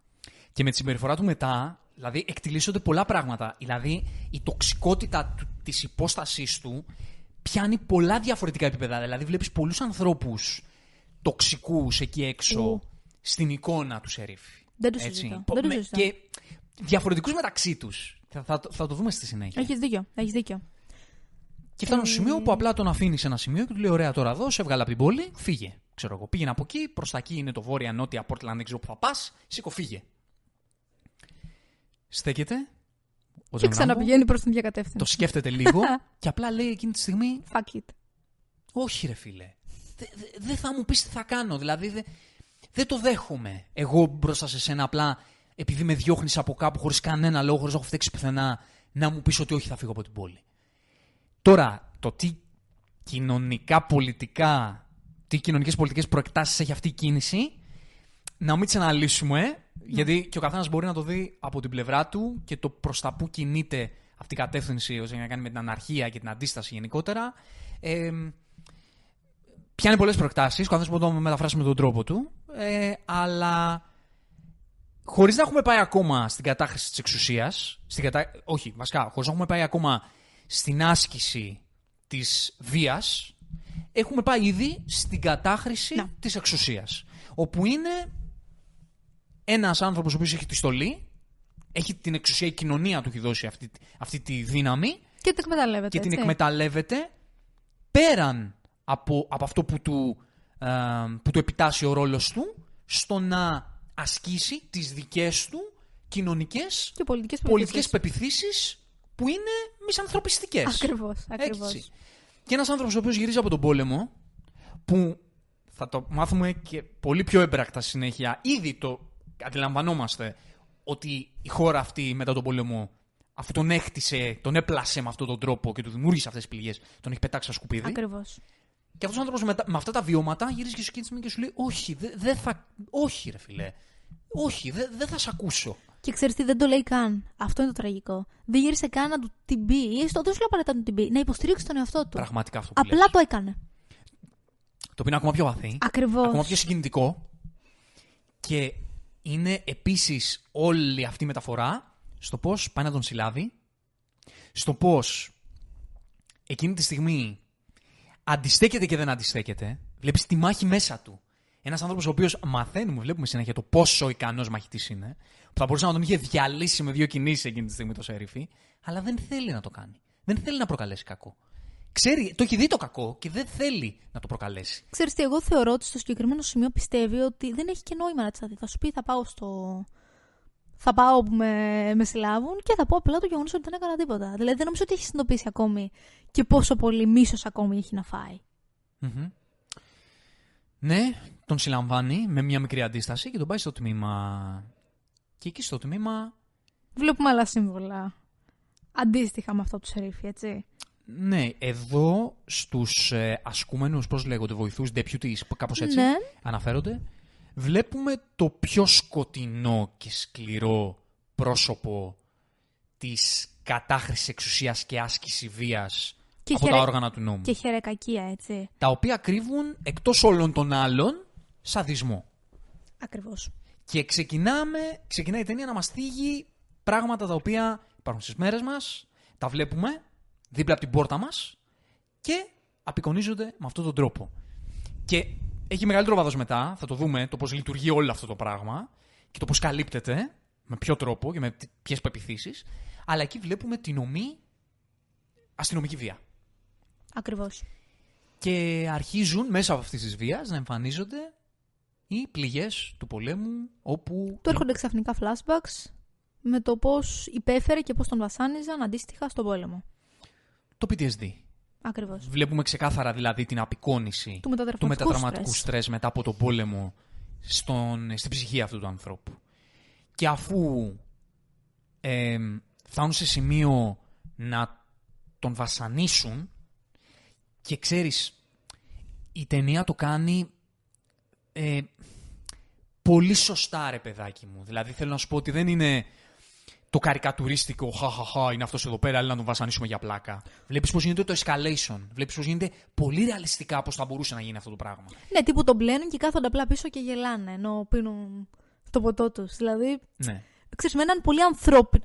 Και με τη συμπεριφορά του μετά, δηλαδή, εκτιλήσονται πολλά πράγματα. Δηλαδή, η τοξικότητα της υπόστασής του πιάνει πολλά διαφορετικά επίπεδα. Δηλαδή, βλέπεις πολλούς ανθρώπους τοξικούς εκεί έξω στην εικόνα του Σερίφη. Δεν το συζητώ. Και διαφορετικούς μεταξύ τους. Θα το δούμε στη συνέχεια. Έχεις δίκιο. Και φτάνω στο σημείο που απλά τον αφήνει σε ένα σημείο και του λέει: ωραία, τώρα εδώ, σε έβγαλα από την πόλη, φύγε. Ξέρω εγώ. Πήγαινε από εκεί, προς τα εκεί είναι το βόρεια, νότια, Portland, δεν ξέρω που θα πας, σήκω, φύγε. Στέκεται. Και ξαναπηγαίνει προς την ίδια κατεύθυνση. Το σκέφτεται λίγο και απλά λέει εκείνη τη στιγμή: fuck it. Όχι, ρε φίλε. Δεν θα μου πεις τι θα κάνω. Δηλαδή, δεν το δέχομαι εγώ μπροστά σε σένα απλά. Επειδή με διώχνεις από κάπου χωρίς κανένα λόγο, χωρίς να έχω φταίξει πουθενά, να μου πεις ότι όχι, θα φύγω από την πόλη. Τώρα, το τι κοινωνικά πολιτικά, τι κοινωνικές πολιτικές προεκτάσεις έχει αυτή η κίνηση, να μην τις αναλύσουμε, γιατί και ο καθένας μπορεί να το δει από την πλευρά του και το προς τα που κινείται αυτή η κατεύθυνση, ώστε να κάνει με την αναρχία και την αντίσταση γενικότερα. Πιάνει πολλές προεκτάσεις, ο καθένας μπορεί να το μεταφράσει με τον τρόπο του, αλλά. Χωρίς να έχουμε πάει ακόμα στην κατάχρηση της εξουσίας, όχι, βασικά, χωρίς να έχουμε πάει ακόμα στην άσκηση της βίας, έχουμε πάει ήδη στην κατάχρηση της εξουσίας. Όπου είναι ένας άνθρωπος ο οποίος έχει τη στολή, έχει την εξουσία, η κοινωνία του έχει δώσει αυτή τη δύναμη και την εκμεταλλεύεται πέραν από αυτό που του επιτάσσει ο ρόλος του, στο να ασκήσει τις δικές του κοινωνικές και πολιτικές πεποιθήσεις που είναι μισανθρωπιστικές. Ακριβώς. Έτσι. Και ένας άνθρωπος ο οποίος γυρίζει από τον πόλεμο, που θα το μάθουμε και πολύ πιο έμπρακτα συνέχεια, ήδη το αντιλαμβανόμαστε ότι η χώρα αυτή μετά τον πόλεμο, αφού τον έχτισε, τον έπλασε με αυτόν τον τρόπο και του δημιούργησε αυτές τις πληγές, τον έχει πετάξει στα σκουπίδι. Ακριβώς. Και αυτός ο άνθρωπος με αυτά τα βιώματα γυρίζει και σου κίνησε και σου λέει: όχι, όχι, ρε φιλέ. Όχι, δεν θα σ' ακούσω. Και ξέρεις τι, δεν το λέει καν. Αυτό είναι το τραγικό. Δεν γύρισε καν να του την πει, ή έστω δεν σου λέω απαραίτητα να του την πει, να υποστηρίξει τον εαυτό του. Πραγματικά αυτό που απλά το έκανε. Το οποίο είναι ακόμα πιο βαθύ. Ακριβώς. Ακόμα πιο συγκινητικό. Και είναι επίσης όλη αυτή η μεταφορά στο πώς πάει να τον συλλάβει, στο πώς εκείνη τη στιγμή. Αντιστέκεται και δεν αντιστέκεται. Βλέπεις τη μάχη μέσα του. Ένας άνθρωπος ο οποίος μαθαίνουμε, βλέπουμε συνέχεια το πόσο ικανός μαχητής είναι, που θα μπορούσε να τον είχε διαλύσει με δύο κινήσεις εκείνη τη στιγμή το Σερίφη, αλλά δεν θέλει να το κάνει. Δεν θέλει να προκαλέσει κακό. Ξέρει, το έχει δει το κακό και δεν θέλει να το προκαλέσει. Ξέρεις τι, εγώ θεωρώ ότι στο συγκεκριμένο σημείο πιστεύει ότι δεν έχει και νόημα να τσαδεί. Θα σου πει: θα πάω που με συλλάβουν και θα πω απλά το γεγονός ότι δεν έκανα τίποτα. Δηλαδή δεν νομίζω ότι έχει συνειδητοποιήσει ακόμη και πόσο πολύ μίσος ακόμη έχει να φάει. Mm-hmm. Ναι, τον συλλαμβάνει με μια μικρή αντίσταση και τον πάει στο τμήμα. Και εκεί στο τμήμα βλέπουμε άλλα σύμβολα. αντίστοιχα με αυτό του σερίφη, έτσι. Ναι, εδώ στους ασκούμενους, πώς λέγονται, βοηθούς, deputies, κάπως έτσι, ναι, αναφέρονται, βλέπουμε το πιο σκοτεινό και σκληρό πρόσωπο της κατάχρησης εξουσίας και άσκηση βίας και από τα όργανα του νόμου. Και χερεκακία, έτσι. Τα οποία κρύβουν, εκτός όλων των άλλων, σαδισμό. Ακριβώς. Και ξεκινάει η ταινία να μας θίγει πράγματα τα οποία υπάρχουν στις μέρες μας, τα βλέπουμε δίπλα από την πόρτα μας και απεικονίζονται με αυτόν τον τρόπο. Και έχει μεγαλύτερο βάθος μετά, θα το δούμε, το πώς λειτουργεί όλο αυτό το πράγμα και το πώς καλύπτεται, με ποιο τρόπο και με ποιες πεποιθήσεις, αλλά εκεί βλέπουμε την ομή αστυνομική βία. Ακριβώς. Και αρχίζουν μέσα από αυτή τη βία να εμφανίζονται οι πληγές του πολέμου, όπου... Του έρχονται ξαφνικά flashbacks με το πώς υπέφερε και πώς τον βασάνιζαν αντίστοιχα στον πόλεμο. Το PTSD. Ακριβώς. Βλέπουμε ξεκάθαρα δηλαδή την απεικόνηση του μετατραυματικού στρες μετά από τον πόλεμο στην ψυχή αυτού του ανθρώπου. Και αφού φτάνουν σε σημείο να τον βασανίσουν, και ξέρεις, η ταινία το κάνει πολύ σωστά, ρε παιδάκι μου. Δηλαδή θέλω να σου πω ότι δεν είναι το καρικατουρίστικο χαχαχα, είναι αυτός εδώ πέρα, αλλά να τον βασανίσουμε για πλάκα. Βλέπεις πώς γίνεται το escalation. Βλέπεις πώς γίνεται πολύ ρεαλιστικά πώς θα μπορούσε να γίνει αυτό το πράγμα. Ναι, τύπου τον πλένουν και κάθονται απλά πίσω και γελάνε ενώ πίνουν το ποτό τους. Δηλαδή, ναι, ξέρεις, με έναν πολύ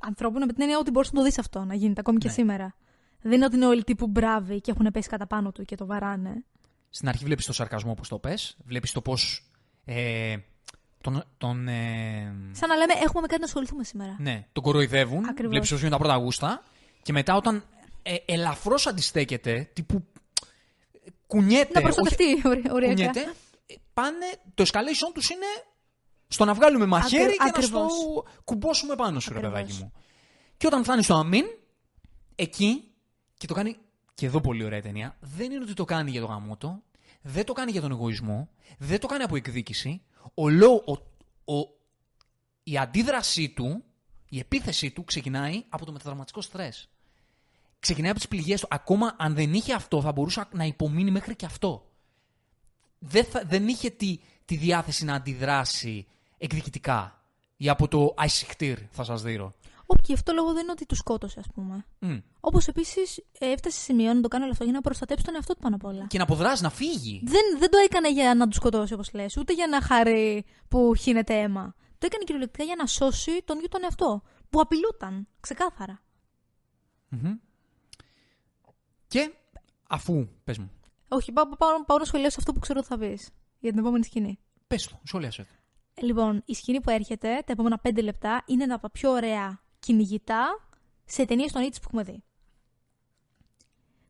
ανθρώπινο, με την έννοια ότι μπορείς να το δεις αυτό να γίνεται ακόμη και, ναι, σήμερα. Δεν είναι ότι είναι όλοι τύπου μπράβοι και έχουν πέσει κατά πάνω του και το βαράνε. Στην αρχή βλέπεις το σαρκασμό, όπως το πες. Βλέπεις το πώς. Σαν να λέμε, έχουμε με κάτι να ασχοληθούμε σήμερα. Ναι, τον κοροϊδεύουν. Ακριβώς. Βλέπεις πώς είναι τα πρώτα Αγούστα. Και μετά, όταν ελαφρώς αντιστέκεται, τύπου. Κουνιέται. Να προστατευτεί, ωραία. Κουνιέται. Πάνε. Το escalation τους είναι στο να βγάλουμε μαχαίρι και να στο κουμπώσουμε πάνω σου, ρε παιδάκι μου. Και όταν φτάνει στο αμήν, εκεί. Και το κάνει. Και εδώ πολύ ωραία ταινία. Δεν είναι ότι το κάνει για το γαμότο, δεν το κάνει για τον εγωισμό, δεν το κάνει από εκδίκηση. Η αντίδρασή του, η επίθεσή του ξεκινάει από το μετατραυματικό στρες. Ξεκινάει από τις πληγές του. Ακόμα αν δεν είχε αυτό, θα μπορούσε να υπομείνει μέχρι και αυτό. Δεν είχε τη διάθεση να αντιδράσει εκδικητικά ή από το «Αϊσυχτήρ θα σας δείρω». Όχι, και αυτό λόγο δεν είναι ότι του σκότωσε, ας πούμε. Mm. Όπως επίσης έφτασε σημείο να το κάνει όλο αυτό για να προστατέψει τον εαυτό του πάνω απ' όλα. Και να αποδράσει, να φύγει. Δεν το έκανε για να του σκοτώσει, όπως λες, ούτε για να χαρεί που χύνεται αίμα. Το έκανε κυριολεκτικά για να σώσει τον ίδιο τον εαυτό. Που απειλούταν, ξεκάθαρα. Mm-hmm. Και αφού. Πες μου. Όχι, πάω να σχολιάσω αυτό που ξέρω ότι θα πεις για την επόμενη σκηνή. Πες το, σχολιάσω. Λοιπόν, η σκηνή που έρχεται τα επόμενα 5 λεπτά είναι ένα από τα πιο ωραία κυνηγητά σε ταινίες των 80's που έχουμε δει.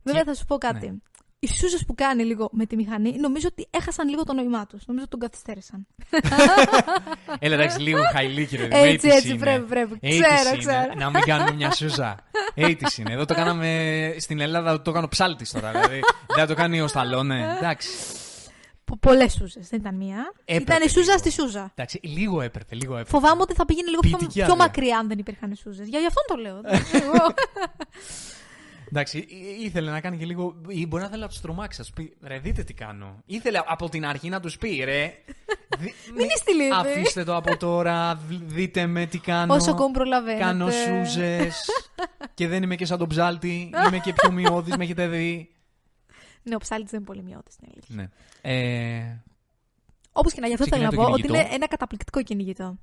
Βέβαια θα σου πω κάτι. Ναι. Οι σούσες που κάνει λίγο με τη μηχανή, νομίζω ότι έχασαν λίγο το νόημά τους. Νομίζω ότι τον καθυστέρησαν. Έλα, εντάξει, λίγο χαϊλί, κύριε. Έτσι, πρέπει. Ξέρω. Να μην κάνουμε μια σούζα. Έτσι είναι. Εδώ το κάναμε στην Ελλάδα, το κάνω ψάλτης τώρα. Δηλαδή. Δεν το κάνει ο Σταλόνε. Εντάξει. Πολλές σούζες, δεν ήταν μία. Ήταν η σούζα στη σούζα. Εντάξει, λίγο έπρεπε. Φοβάμαι ότι θα πήγαινε λίγο πιο μακριά αν δεν υπήρχαν οι σούζες. Για αυτόν το λέω. Εντάξει, ήθελε να κάνει και λίγο. Ή μπορεί να θέλει να τους τρομάξει, να τους πει ρε, δείτε τι κάνω. Ήθελε από την αρχή να τους πει ρε. Μην στείλει. Αφήστε το από τώρα, δείτε με τι κάνω. Όσο ακόμη προλαβαίνετε. Κάνω σούζες. Και δεν είμαι και σαν τον ψάλτη. Είμαι και πιο μειώδης, με έχετε δει. Ναι, ο ψάλτης δεν είναι πολύ μειώδης, στην αλήθεια. Ναι. Όπως και να, γι' αυτό θέλω να πω ότι είναι ένα καταπληκτικό κυνηγητό.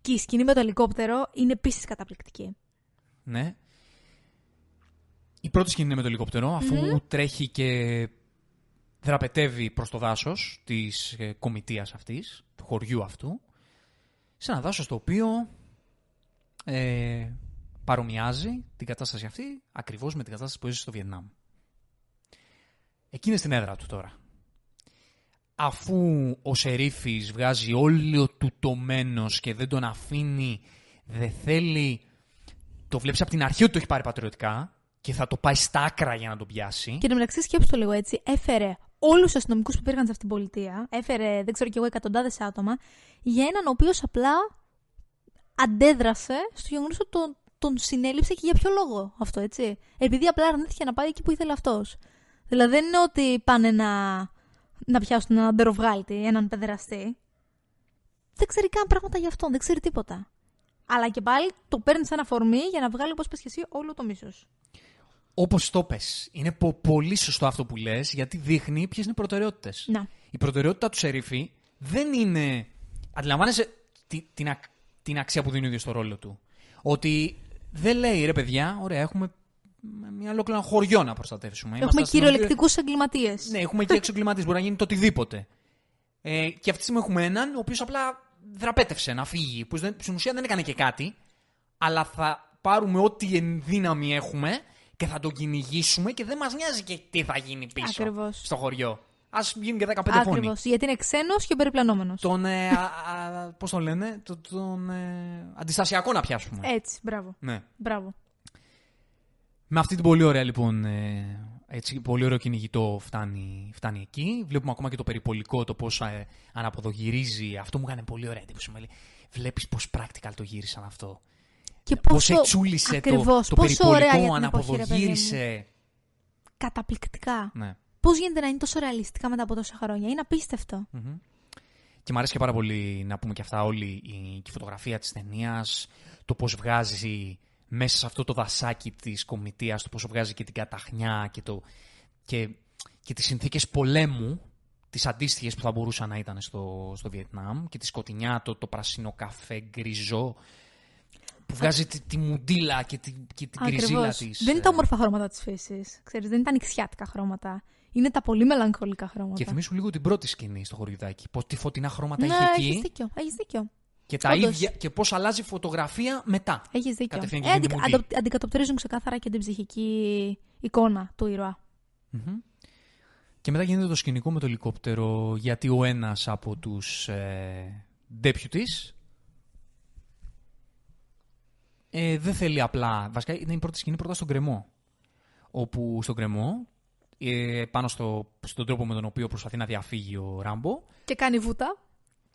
Και η σκηνή με το ελικόπτερο είναι επίσης καταπληκτική. Ναι. Η πρώτη σκηνή είναι με το ελικόπτερο, αφού τρέχει και δραπετεύει προς το δάσος της κομιτείας αυτής, του χωριού αυτού, σε ένα δάσος το οποίο παρομοιάζει την κατάσταση αυτή ακριβώς με την κατάσταση που έζησε στο Βιετνάμ. Εκεί είναι στην έδρα του τώρα. Αφού ο σερίφης βγάζει όλο του το μένος και δεν τον αφήνει, δεν θέλει. Το βλέπεις από την αρχή ότι το έχει πάρει πατριωτικά και θα το πάει στα άκρα για να τον πιάσει. Και εν τω μεταξύ, σκέψου το λίγο έτσι. Έφερε όλους τους αστυνομικούς που υπήρχαν σε αυτήν την πολιτεία, έφερε δεν ξέρω κι εγώ εκατοντάδες άτομα, για έναν ο οποίος απλά αντέδρασε στο γεγονός ότι τον τον συνέληψε και για ποιο λόγο αυτό, έτσι. Επειδή απλά αρνήθηκε να πάει εκεί που ήθελε αυτός. Δηλαδή δεν είναι ότι πάνε να πιάσουν έναν ντεροβγάλτη, έναν παιδεραστή. Δεν ξέρει καν πράγματα για αυτόν, δεν ξέρει τίποτα. Αλλά και πάλι το παίρνει σαν αφορμή για να βγάλει, όπως πες και εσύ, όλο το μίσος. Όπως το πες. Είναι πολύ σωστό αυτό που λες, γιατί δείχνει ποιες είναι οι προτεραιότητες. Να. Η προτεραιότητα του σερίφη δεν είναι. Αντιλαμβάνεσαι την αξία που δίνει ο ίδιος στο ρόλο του. Ότι δεν λέει, ρε παιδιά, ωραία, έχουμε μια ολόκληρο χωριό να προστατεύσουμε. Έχουμε κυριολεκτικούς εγκληματίες. Ναι, έχουμε και έξω εγκληματίες. Μπορεί να γίνει το οτιδήποτε. Και αυτή τη στιγμή έχουμε έναν ο οποίος απλά δραπέτευσε να φύγει. Που στην ουσία δεν έκανε και κάτι. Αλλά θα πάρουμε ό,τι ενδύναμη έχουμε και θα τον κυνηγήσουμε και δεν μας νοιάζει και τι θα γίνει πίσω. Ακριβώς. Στο χωριό. Ας γίνουν και 15 φόνοι. Ακριβώς. Γιατί είναι ξένος και περιπλανόμενος. Πώς το λένε, τον αντιστασιακό να πιάσουμε. Έτσι, μπράβο. Ναι. Μπράβο. Με αυτή την πολύ ωραία, λοιπόν, έτσι, πολύ ωραίο κυνηγητό φτάνει εκεί. Βλέπουμε ακόμα και το περιπολικό, το πώς αναποδογυρίζει. Αυτό μου έκανε πολύ ωραία εντύπωση. Βλέπεις πώς practical το γύρισαν αυτό. Και πώς ετσούλησε ακριβώς, το περιπολικό, αναποδογύρισε. Καταπληκτικά. Ναι. Πώς γίνεται να είναι τόσο ρεαλιστικά μετά από τόσα χρόνια. Είναι απίστευτο. Mm-hmm. Και μου αρέσει και πάρα πολύ να πούμε και αυτά όλη η φωτογραφία της ταινίας, το πώς βγάζει μέσα σε αυτό το δασάκι της κομιτείας, το πόσο βγάζει και την καταχνιά και τις συνθήκες πολέμου, τις αντίστοιχες που θα μπορούσαν να ήταν στο Βιετνάμ, και τη σκοτεινιά, το πρασινό καφέ γκριζό που βγάζει τη μουντίλα και την γκριζίλα της. Δεν είναι τα όμορφα χρώματα της φύσης, ξέρεις, δεν ήταν ανοιξιάτικα χρώματα. Είναι τα πολύ μελαγχολικά χρώματα. Και θυμίσου λίγο την πρώτη σκηνή στο χωριουδάκι, τι φωτεινά χρώματα είχε εκεί. Ναι, έχεις δίκιο. Και πώς αλλάζει η φωτογραφία μετά. Έχεις δίκιο. Αντικατοπτρίζουν ξεκάθαρα και την ψυχική εικόνα του ήρωα. Mm-hmm. Και μετά γίνεται το σκηνικό με το ελικόπτερο, γιατί ο ένας από τους deputies δεν θέλει απλά. Βασικά είναι η πρώτη σκηνή πρώτα στον κρεμό. Όπου στον κρεμό, πάνω στον τρόπο με τον οποίο προσπαθεί να διαφύγει ο Ράμπο. Και κάνει βούτα.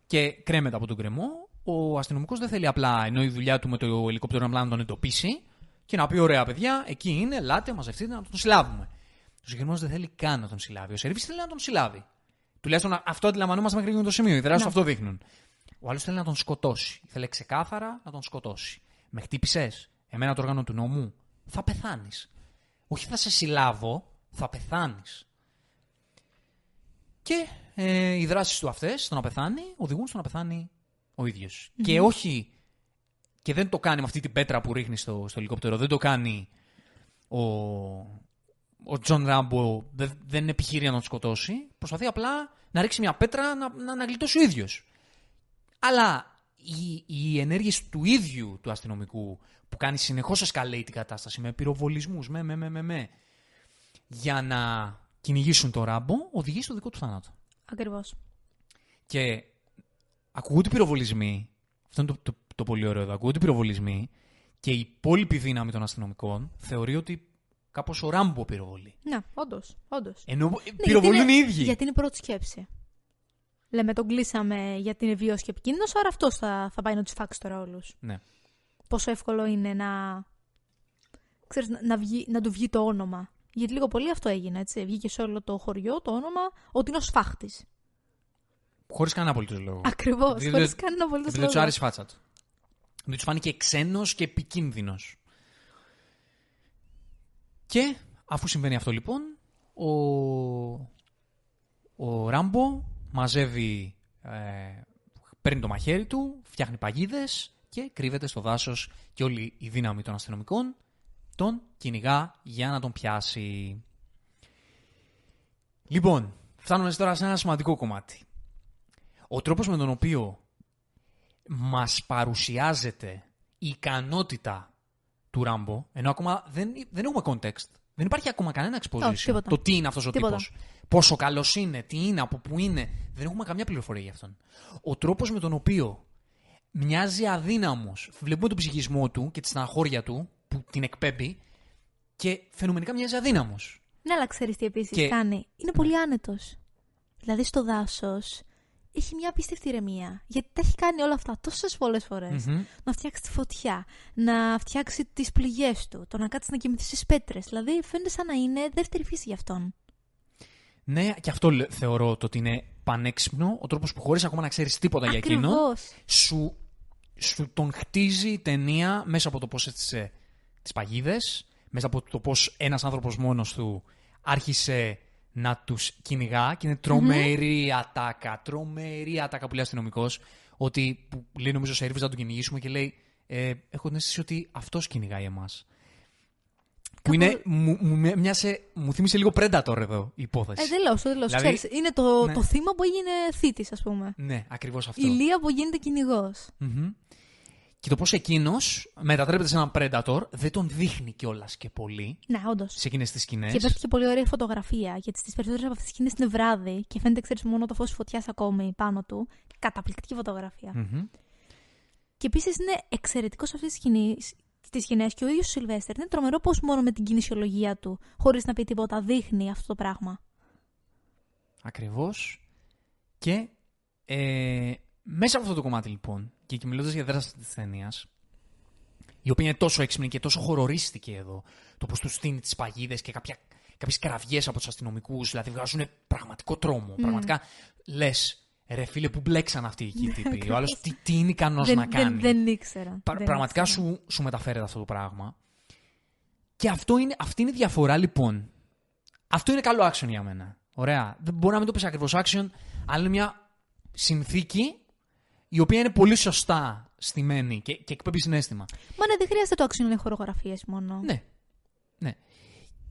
Και κρέμεται από τον κρεμό. Ο αστυνομικός δεν θέλει απλά, ενώ η δουλειά του με το ελικόπτερο να τον εντοπίσει και να πει: ωραία, παιδιά, εκεί είναι, ελάτε, μαζευτείτε, να τον συλλάβουμε. Ο συγκεκριμένος δεν θέλει καν να τον συλλάβει. Ο σερίφης θέλει να τον συλλάβει. Τουλάχιστον αυτό αντιλαμβανόμαστε μέχρι εκείνο το σημείο. Οι δράσεις αυτό δείχνουν. Ο άλλος θέλει να τον σκοτώσει. Θέλει ξεκάθαρα να τον σκοτώσει. Με χτύπησες, εμένα το όργανο του νόμου, θα πεθάνεις. Όχι θα σε συλλάβω, θα πεθάνεις. Και οι δράσεις του αυτές, στο να πεθάνει, οδηγούν στο να πεθάνει ο ίδιος. Mm-hmm. Και όχι. Και δεν το κάνει με αυτή την πέτρα που ρίχνει στο ελικόπτερο. Δεν το κάνει ο Τζον Ράμπο. Δεν επιχείρει να τον σκοτώσει. Προσπαθεί απλά να ρίξει μια πέτρα να γλιτώσει ο ίδιος. Αλλά οι ενέργειες του ίδιου του αστυνομικού, που κάνει συνεχώς escalate την κατάσταση με πυροβολισμούς, για να κυνηγήσουν τον Ράμπο, οδηγεί στο δικό του θάνατο. Ακριβώς. Και ακούγονται πυροβολισμοί. Αυτό είναι το πολύ ωραίο εδώ. Ακούγονται πυροβολισμοί και η υπόλοιπη δύναμη των αστυνομικών θεωρεί ότι κάπως ο Ράμπο πυροβολεί. Ναι, όντως. Ενώ πυροβολούν οι ίδιοι. Γιατί είναι η πρώτη σκέψη. Λέμε, τον κλείσαμε γιατί είναι βίαιος και επικίνδυνος, άρα αυτός θα πάει να τους φάξει τώρα όλους. Ναι. Πόσο εύκολο είναι να του βγει το όνομα. Γιατί λίγο πολύ αυτό έγινε, έτσι. Βγήκε σε όλο το χωριό το όνομα ότι είναι ο Σφάχτης. Χωρίς κανένα απολύτως λόγο. Ακριβώς. Χωρίς κανένα απολύτως λόγο. Δεν του άρεσε η φάτσα του. Δεν του φάνηκε ξένος και επικίνδυνος. Και αφού συμβαίνει αυτό, λοιπόν, ο Ράμπο μαζεύει. Παίρνει το μαχαίρι του, φτιάχνει παγίδες και κρύβεται στο δάσος, και όλη η δύναμη των αστυνομικών τον κυνηγά για να τον πιάσει. Λοιπόν, φτάνουμε τώρα σε ένα σημαντικό κομμάτι. Ο τρόπος με τον οποίο μας παρουσιάζεται η ικανότητα του Ράμπο, ενώ ακόμα δεν έχουμε context, δεν υπάρχει ακόμα κανένα exposition, το τι είναι αυτός ο τύπος, πόσο καλός είναι, τι είναι, από πού είναι, δεν έχουμε καμιά πληροφορία για αυτόν. Ο τρόπος με τον οποίο μοιάζει αδύναμος, βλέπουμε τον ψυχισμό του και τη στεναχώρια του, που την εκπέμπει, και φαινομενικά μοιάζει αδύναμος. Ναι, αλλά ξέρεις τι επίσης κάνει. Είναι πολύ άνετος. Δηλαδή στο δάσος έχει μια απίστευτη ηρεμία. Γιατί τα έχει κάνει όλα αυτά τόσες πολλές φορές. Mm-hmm. Να φτιάξει τη φωτιά, να φτιάξει τις πληγές του, το να κάτσει να κοιμηθεί στις πέτρες. Δηλαδή φαίνεται σαν να είναι δεύτερη φύση για αυτόν. Ναι, και αυτό θεωρώ το ότι είναι πανέξυπνο. Ο τρόπος που χωρίς ακόμα να ξέρεις τίποτα για εκείνο, σου τον χτίζει η ταινία μέσα από το πώς έστησε τις παγίδες, μέσα από το πώς ένας άνθρωπος μόνος του άρχισε να τους κυνηγά και είναι τρομερή ατάκα, που λέει αστυνομικός, ότι που λέει νομίζω σε έρευες να τον κυνηγήσουμε και λέει έχω την αίσθηση ότι αυτός κυνηγάει εμάς. Μου θύμισε λίγο Predator εδώ η υπόθεση. Τελώς, δηλαδή, ξέρεις, είναι το θύμα που έγινε θήτης, ας πούμε. Ναι, ακριβώς αυτό. Η λία που γίνεται κυνηγός. Mm-hmm. Και το πώς εκείνος μετατρέπεται σε έναν Predator, δεν τον δείχνει κιόλας και πολύ. Ναι, όντως. Σε εκείνες τις σκηνές. Και υπάρχει και πολύ ωραία φωτογραφία, γιατί στις περισσότερες από αυτές τις σκηνές είναι βράδυ και φαίνεται, ξέρεις, μόνο το φως φωτιάς ακόμη πάνω του. Καταπληκτική φωτογραφία. Mm-hmm. Και επίσης είναι εξαιρετικό σε αυτές τις σκηνές. Τις σκηνές και ο ίδιος ο Σιλβέστερ είναι τρομερό πως μόνο με την κινησιολογία του, χωρίς να πει τίποτα, δείχνει αυτό το πράγμα. Ακριβώς. Και μέσα από αυτό το κομμάτι λοιπόν, και μιλώντας για δράση της ταινίας, η οποία είναι τόσο έξυπνη και τόσο χορορίστηκε εδώ, το πως του στείνει τις παγίδες και κάποιες κραυγές από τους αστυνομικούς, δηλαδή βγάζουν πραγματικό τρόμο. Mm. Πραγματικά λες. Ρε φίλε, που μπλέξαν αυτοί οι τύποι. Ο άλλος τι είναι ικανός να κάνει. Δεν ήξερα. Πραγματικά σου μεταφέρεται αυτό το πράγμα. Και αυτή είναι η διαφορά, λοιπόν. Αυτό είναι καλό action για μένα. Ωραία. Δεν μπορεί να μην το πεις ακριβώς action, αλλά είναι μια συνθήκη η οποία είναι πολύ σωστά στημένη και εκπέμπει συναίσθημα. Μα ναι, δεν χρειάζεται το action να είναι χορογραφίες μόνο. Ναι. Ναι.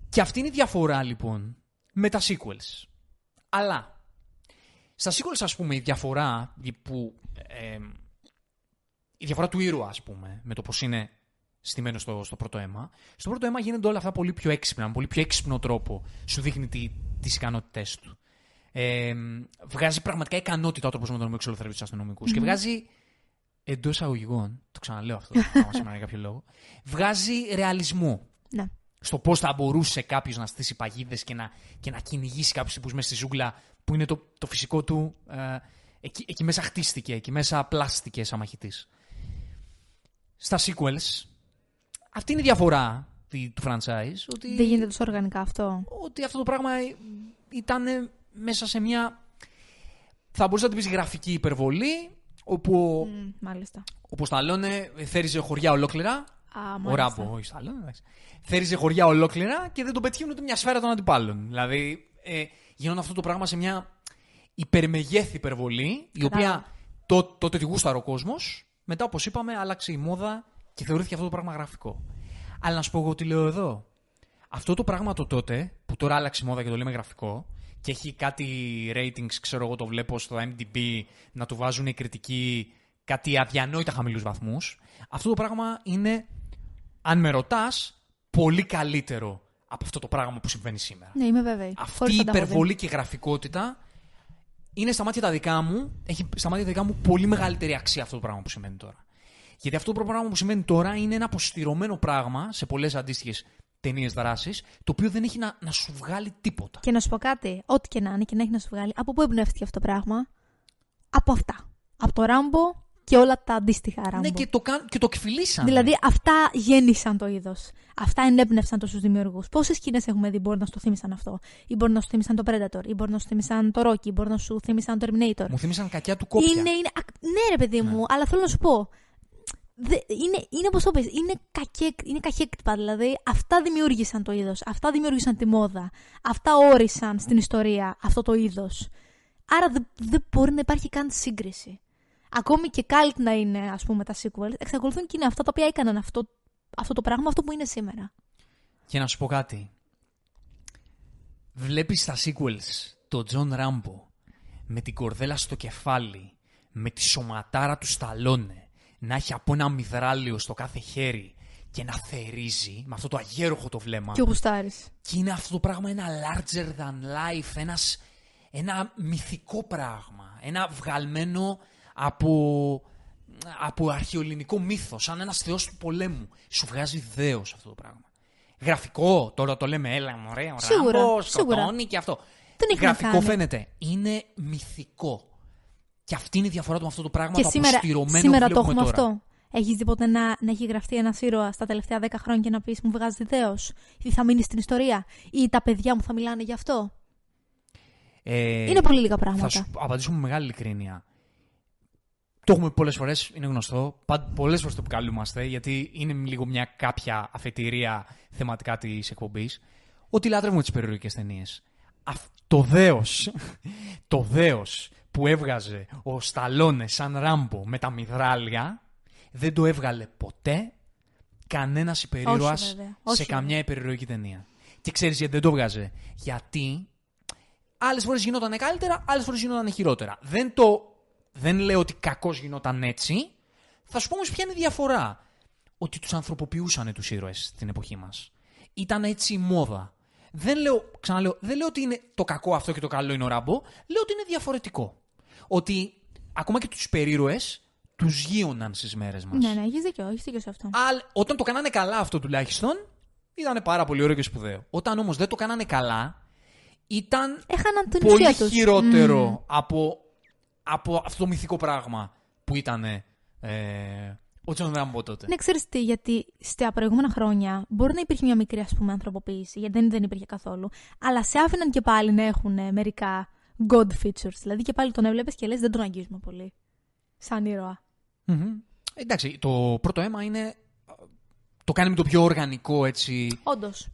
Και αυτή είναι η διαφορά, λοιπόν, με τα sequels. Αλλά. Στα sequels, ας πούμε, η διαφορά του ήρωα, ας πούμε, με το πώς είναι στημένο στο πρώτο αίμα. Στο πρώτο αίμα γίνονται όλα αυτά πολύ πιο έξυπνα, με πολύ πιο έξυπνο τρόπο σου δείχνει τις ικανότητές του. Βγάζει πραγματικά ικανότητα ο τρόπος με τον οποίο εξολοθρεύει τους αστυνομικούς. Mm-hmm. Και βγάζει, εντός εισαγωγικών, το ξαναλέω αυτό, σήμερα για κάποιο λόγο, βγάζει ρεαλισμό. Ναι. Στο πώς θα μπορούσε κάποιος να στήσει παγίδες και να κυνηγήσει κάποιους τύπους μέσα στη ζούγκλα που είναι το φυσικό του. Εκεί μέσα χτίστηκε, εκεί μέσα απλάστηκε σαν μαχητής. Στα sequels, αυτή είναι η διαφορά του franchise. Ότι, δεν γίνεται τόσο οργανικά αυτό. Ότι αυτό το πράγμα ήταν μέσα σε μια. Θα μπορούσε να την πει γραφική υπερβολή, όπου. Μάλιστα. Όπως τα λένε, θέριζε χωριά ολόκληρα. Ο Ράμπο, όχι στα άλλα. Θέριζε χωριά ολόκληρα και δεν τον πετυχαίνουν ούτε μια σφαίρα των αντιπάλων. Δηλαδή, γινόταν αυτό το πράγμα σε μια υπερμεγέθη υπερβολή, η οποία τότε τη γούσταρε ο κόσμος. Μετά, όπως είπαμε, άλλαξε η μόδα και θεωρήθηκε αυτό το πράγμα γραφικό. Αλλά να σου πω εγώ τι λέω εδώ. Αυτό το πράγμα το τότε, που τώρα άλλαξε η μόδα και το λέμε γραφικό, και έχει κάτι ratings, ξέρω εγώ, το βλέπω στο IMDb, να του βάζουν οι κριτικοί κάτι αδιανόητα χαμηλούς βαθμούς. Αυτό το πράγμα είναι. Αν με ρωτάς, πολύ καλύτερο από αυτό το πράγμα που συμβαίνει σήμερα. Ναι, είμαι βέβαιη. Αυτή η υπερβολή και η γραφικότητα είναι στα μάτια τα δικά μου, έχει στα μάτια τα δικά μου πολύ μεγαλύτερη αξία αυτό το πράγμα που συμβαίνει τώρα. Γιατί αυτό το πράγμα που συμβαίνει τώρα είναι ένα αποστηρωμένο πράγμα σε πολλές αντίστοιχες ταινίες δράσης, το οποίο δεν έχει να σου βγάλει τίποτα. Και να σου πω κάτι, ό,τι και να είναι και να έχει να σου βγάλει, από πού εμπνεύστηκε αυτό το πράγμα? Από αυτά. Από το Ράμπο. Και όλα τα αντίστοιχα Ράμπο. Ναι, και το εκφυλίσαν. Δηλαδή, αυτά γέννησαν το είδος. Αυτά ενέπνευσαν τους δημιουργούς. Πόσες σκηνές έχουμε δει μπορεί να σου το θύμισαν αυτό, ή μπορεί να σου θύμισαν το Predator, ή μπορεί να σου θύμισαν το Rocky, ή μπορεί να σου θύμισαν το Terminator. Μου θύμισαν κακιά του Κότια. Ναι, ρε παιδί μου, αλλά θέλω να σου πω. Είναι όπως το πες, είναι καχέκτυπα. Δηλαδή, αυτά δημιούργησαν το είδος. Αυτά δημιούργησαν τη μόδα. Αυτά όρισαν στην ιστορία αυτό το είδος. Άρα δεν μπορεί να υπάρχει καν σύγκριση. Ακόμη και cult να είναι, ας πούμε, τα sequels, εξακολουθούν και είναι αυτά τα οποία έκαναν αυτό το πράγμα, αυτό που είναι σήμερα. Και να σου πω κάτι. Βλέπεις τα sequels τον Τζον Ράμπο με την κορδέλα στο κεφάλι, με τη σωματάρα του Σταλόνε, να έχει από ένα μυδράλιο στο κάθε χέρι και να θερίζει με αυτό το αγέροχο το βλέμμα. Και γουστάρεις. Και είναι αυτό το πράγμα ένα larger than life, ένα μυθικό πράγμα, ένα βγαλμένο από αρχαιοελληνικό μύθο, σαν ένας θεός του πολέμου. Σου βγάζει δέος αυτό το πράγμα. Γραφικό, τώρα το λέμε, έλα μωρέ, ο Ράμπος, σκοτώνει και αυτό. Γραφικό φαίνεται. Είναι μυθικό. Και αυτή είναι η διαφορά του με αυτό το πράγμα. Και το σήμερα το έχουμε τώρα. Αυτό. Έχεις δει ποτέ να έχει γραφτεί ένας ήρωας τα τελευταία 10 χρόνια και να πεις μου βγάζει ιδέως, ή θα μείνει στην ιστορία, ή τα παιδιά μου θα μιλάνε γι' αυτό? Είναι πολύ λίγα πράγματα. Θα σου απαντήσω με μεγάλη ειλικρίνεια. Το έχουμε πολλές φορές, είναι γνωστό. Πολλές φορές το επικαλούμαστε, γιατί είναι λίγο μια κάποια αφετηρία θεματικά της εκπομπής. Ότι λάτρευουμε τις περιοχές ταινίες. Το δέος που έβγαζε ο Σταλόνε σαν Ράμπο με τα μυδράλια, δεν το έβγαλε ποτέ κανένας υπερήρωας σε καμιά υπερηρωική ταινία. Και ξέρεις γιατί δεν το έβγαζε? Γιατί άλλες φορές γινόταν καλύτερα, άλλες φορές γινόταν χειρότερα. Δεν λέω ότι κακώς γινόταν έτσι. Θα σου πω όμως ποια είναι η διαφορά. Ότι τους ανθρωποποιούσαν τους ήρωες στην εποχή μας. Ήταν έτσι η μόδα. Δεν λέω ότι είναι το κακό αυτό και το καλό είναι ο Ράμπο. Λέω ότι είναι διαφορετικό. Ότι ακόμα και τους υπερήρωες τους γείωναν στις μέρες μας. Ναι, έχεις δίκιο σε αυτό. Όταν το κάνανε καλά αυτό τουλάχιστον, ήταν πάρα πολύ ωραίο και σπουδαίο. Όταν όμως δεν το κάνανε καλά, ήταν πολύ χειρότερο από αυτό το μυθικό πράγμα που ήταν ο Τζον Ράμπο τότε. Ναι, ξέρεις τι, γιατί στα προηγούμενα χρόνια μπορεί να υπήρχε μια μικρή ανθρωποποίηση, γιατί δεν υπήρχε καθόλου, αλλά σε άφηναν και πάλι να έχουν μερικά god features. Δηλαδή και πάλι τον έβλεπες και λες δεν τον αγγίζουμε πολύ. Σαν ήρωα. Mm-hmm. Εντάξει, το πρώτο αίμα είναι. Το κάνει με το πιο οργανικό έτσι,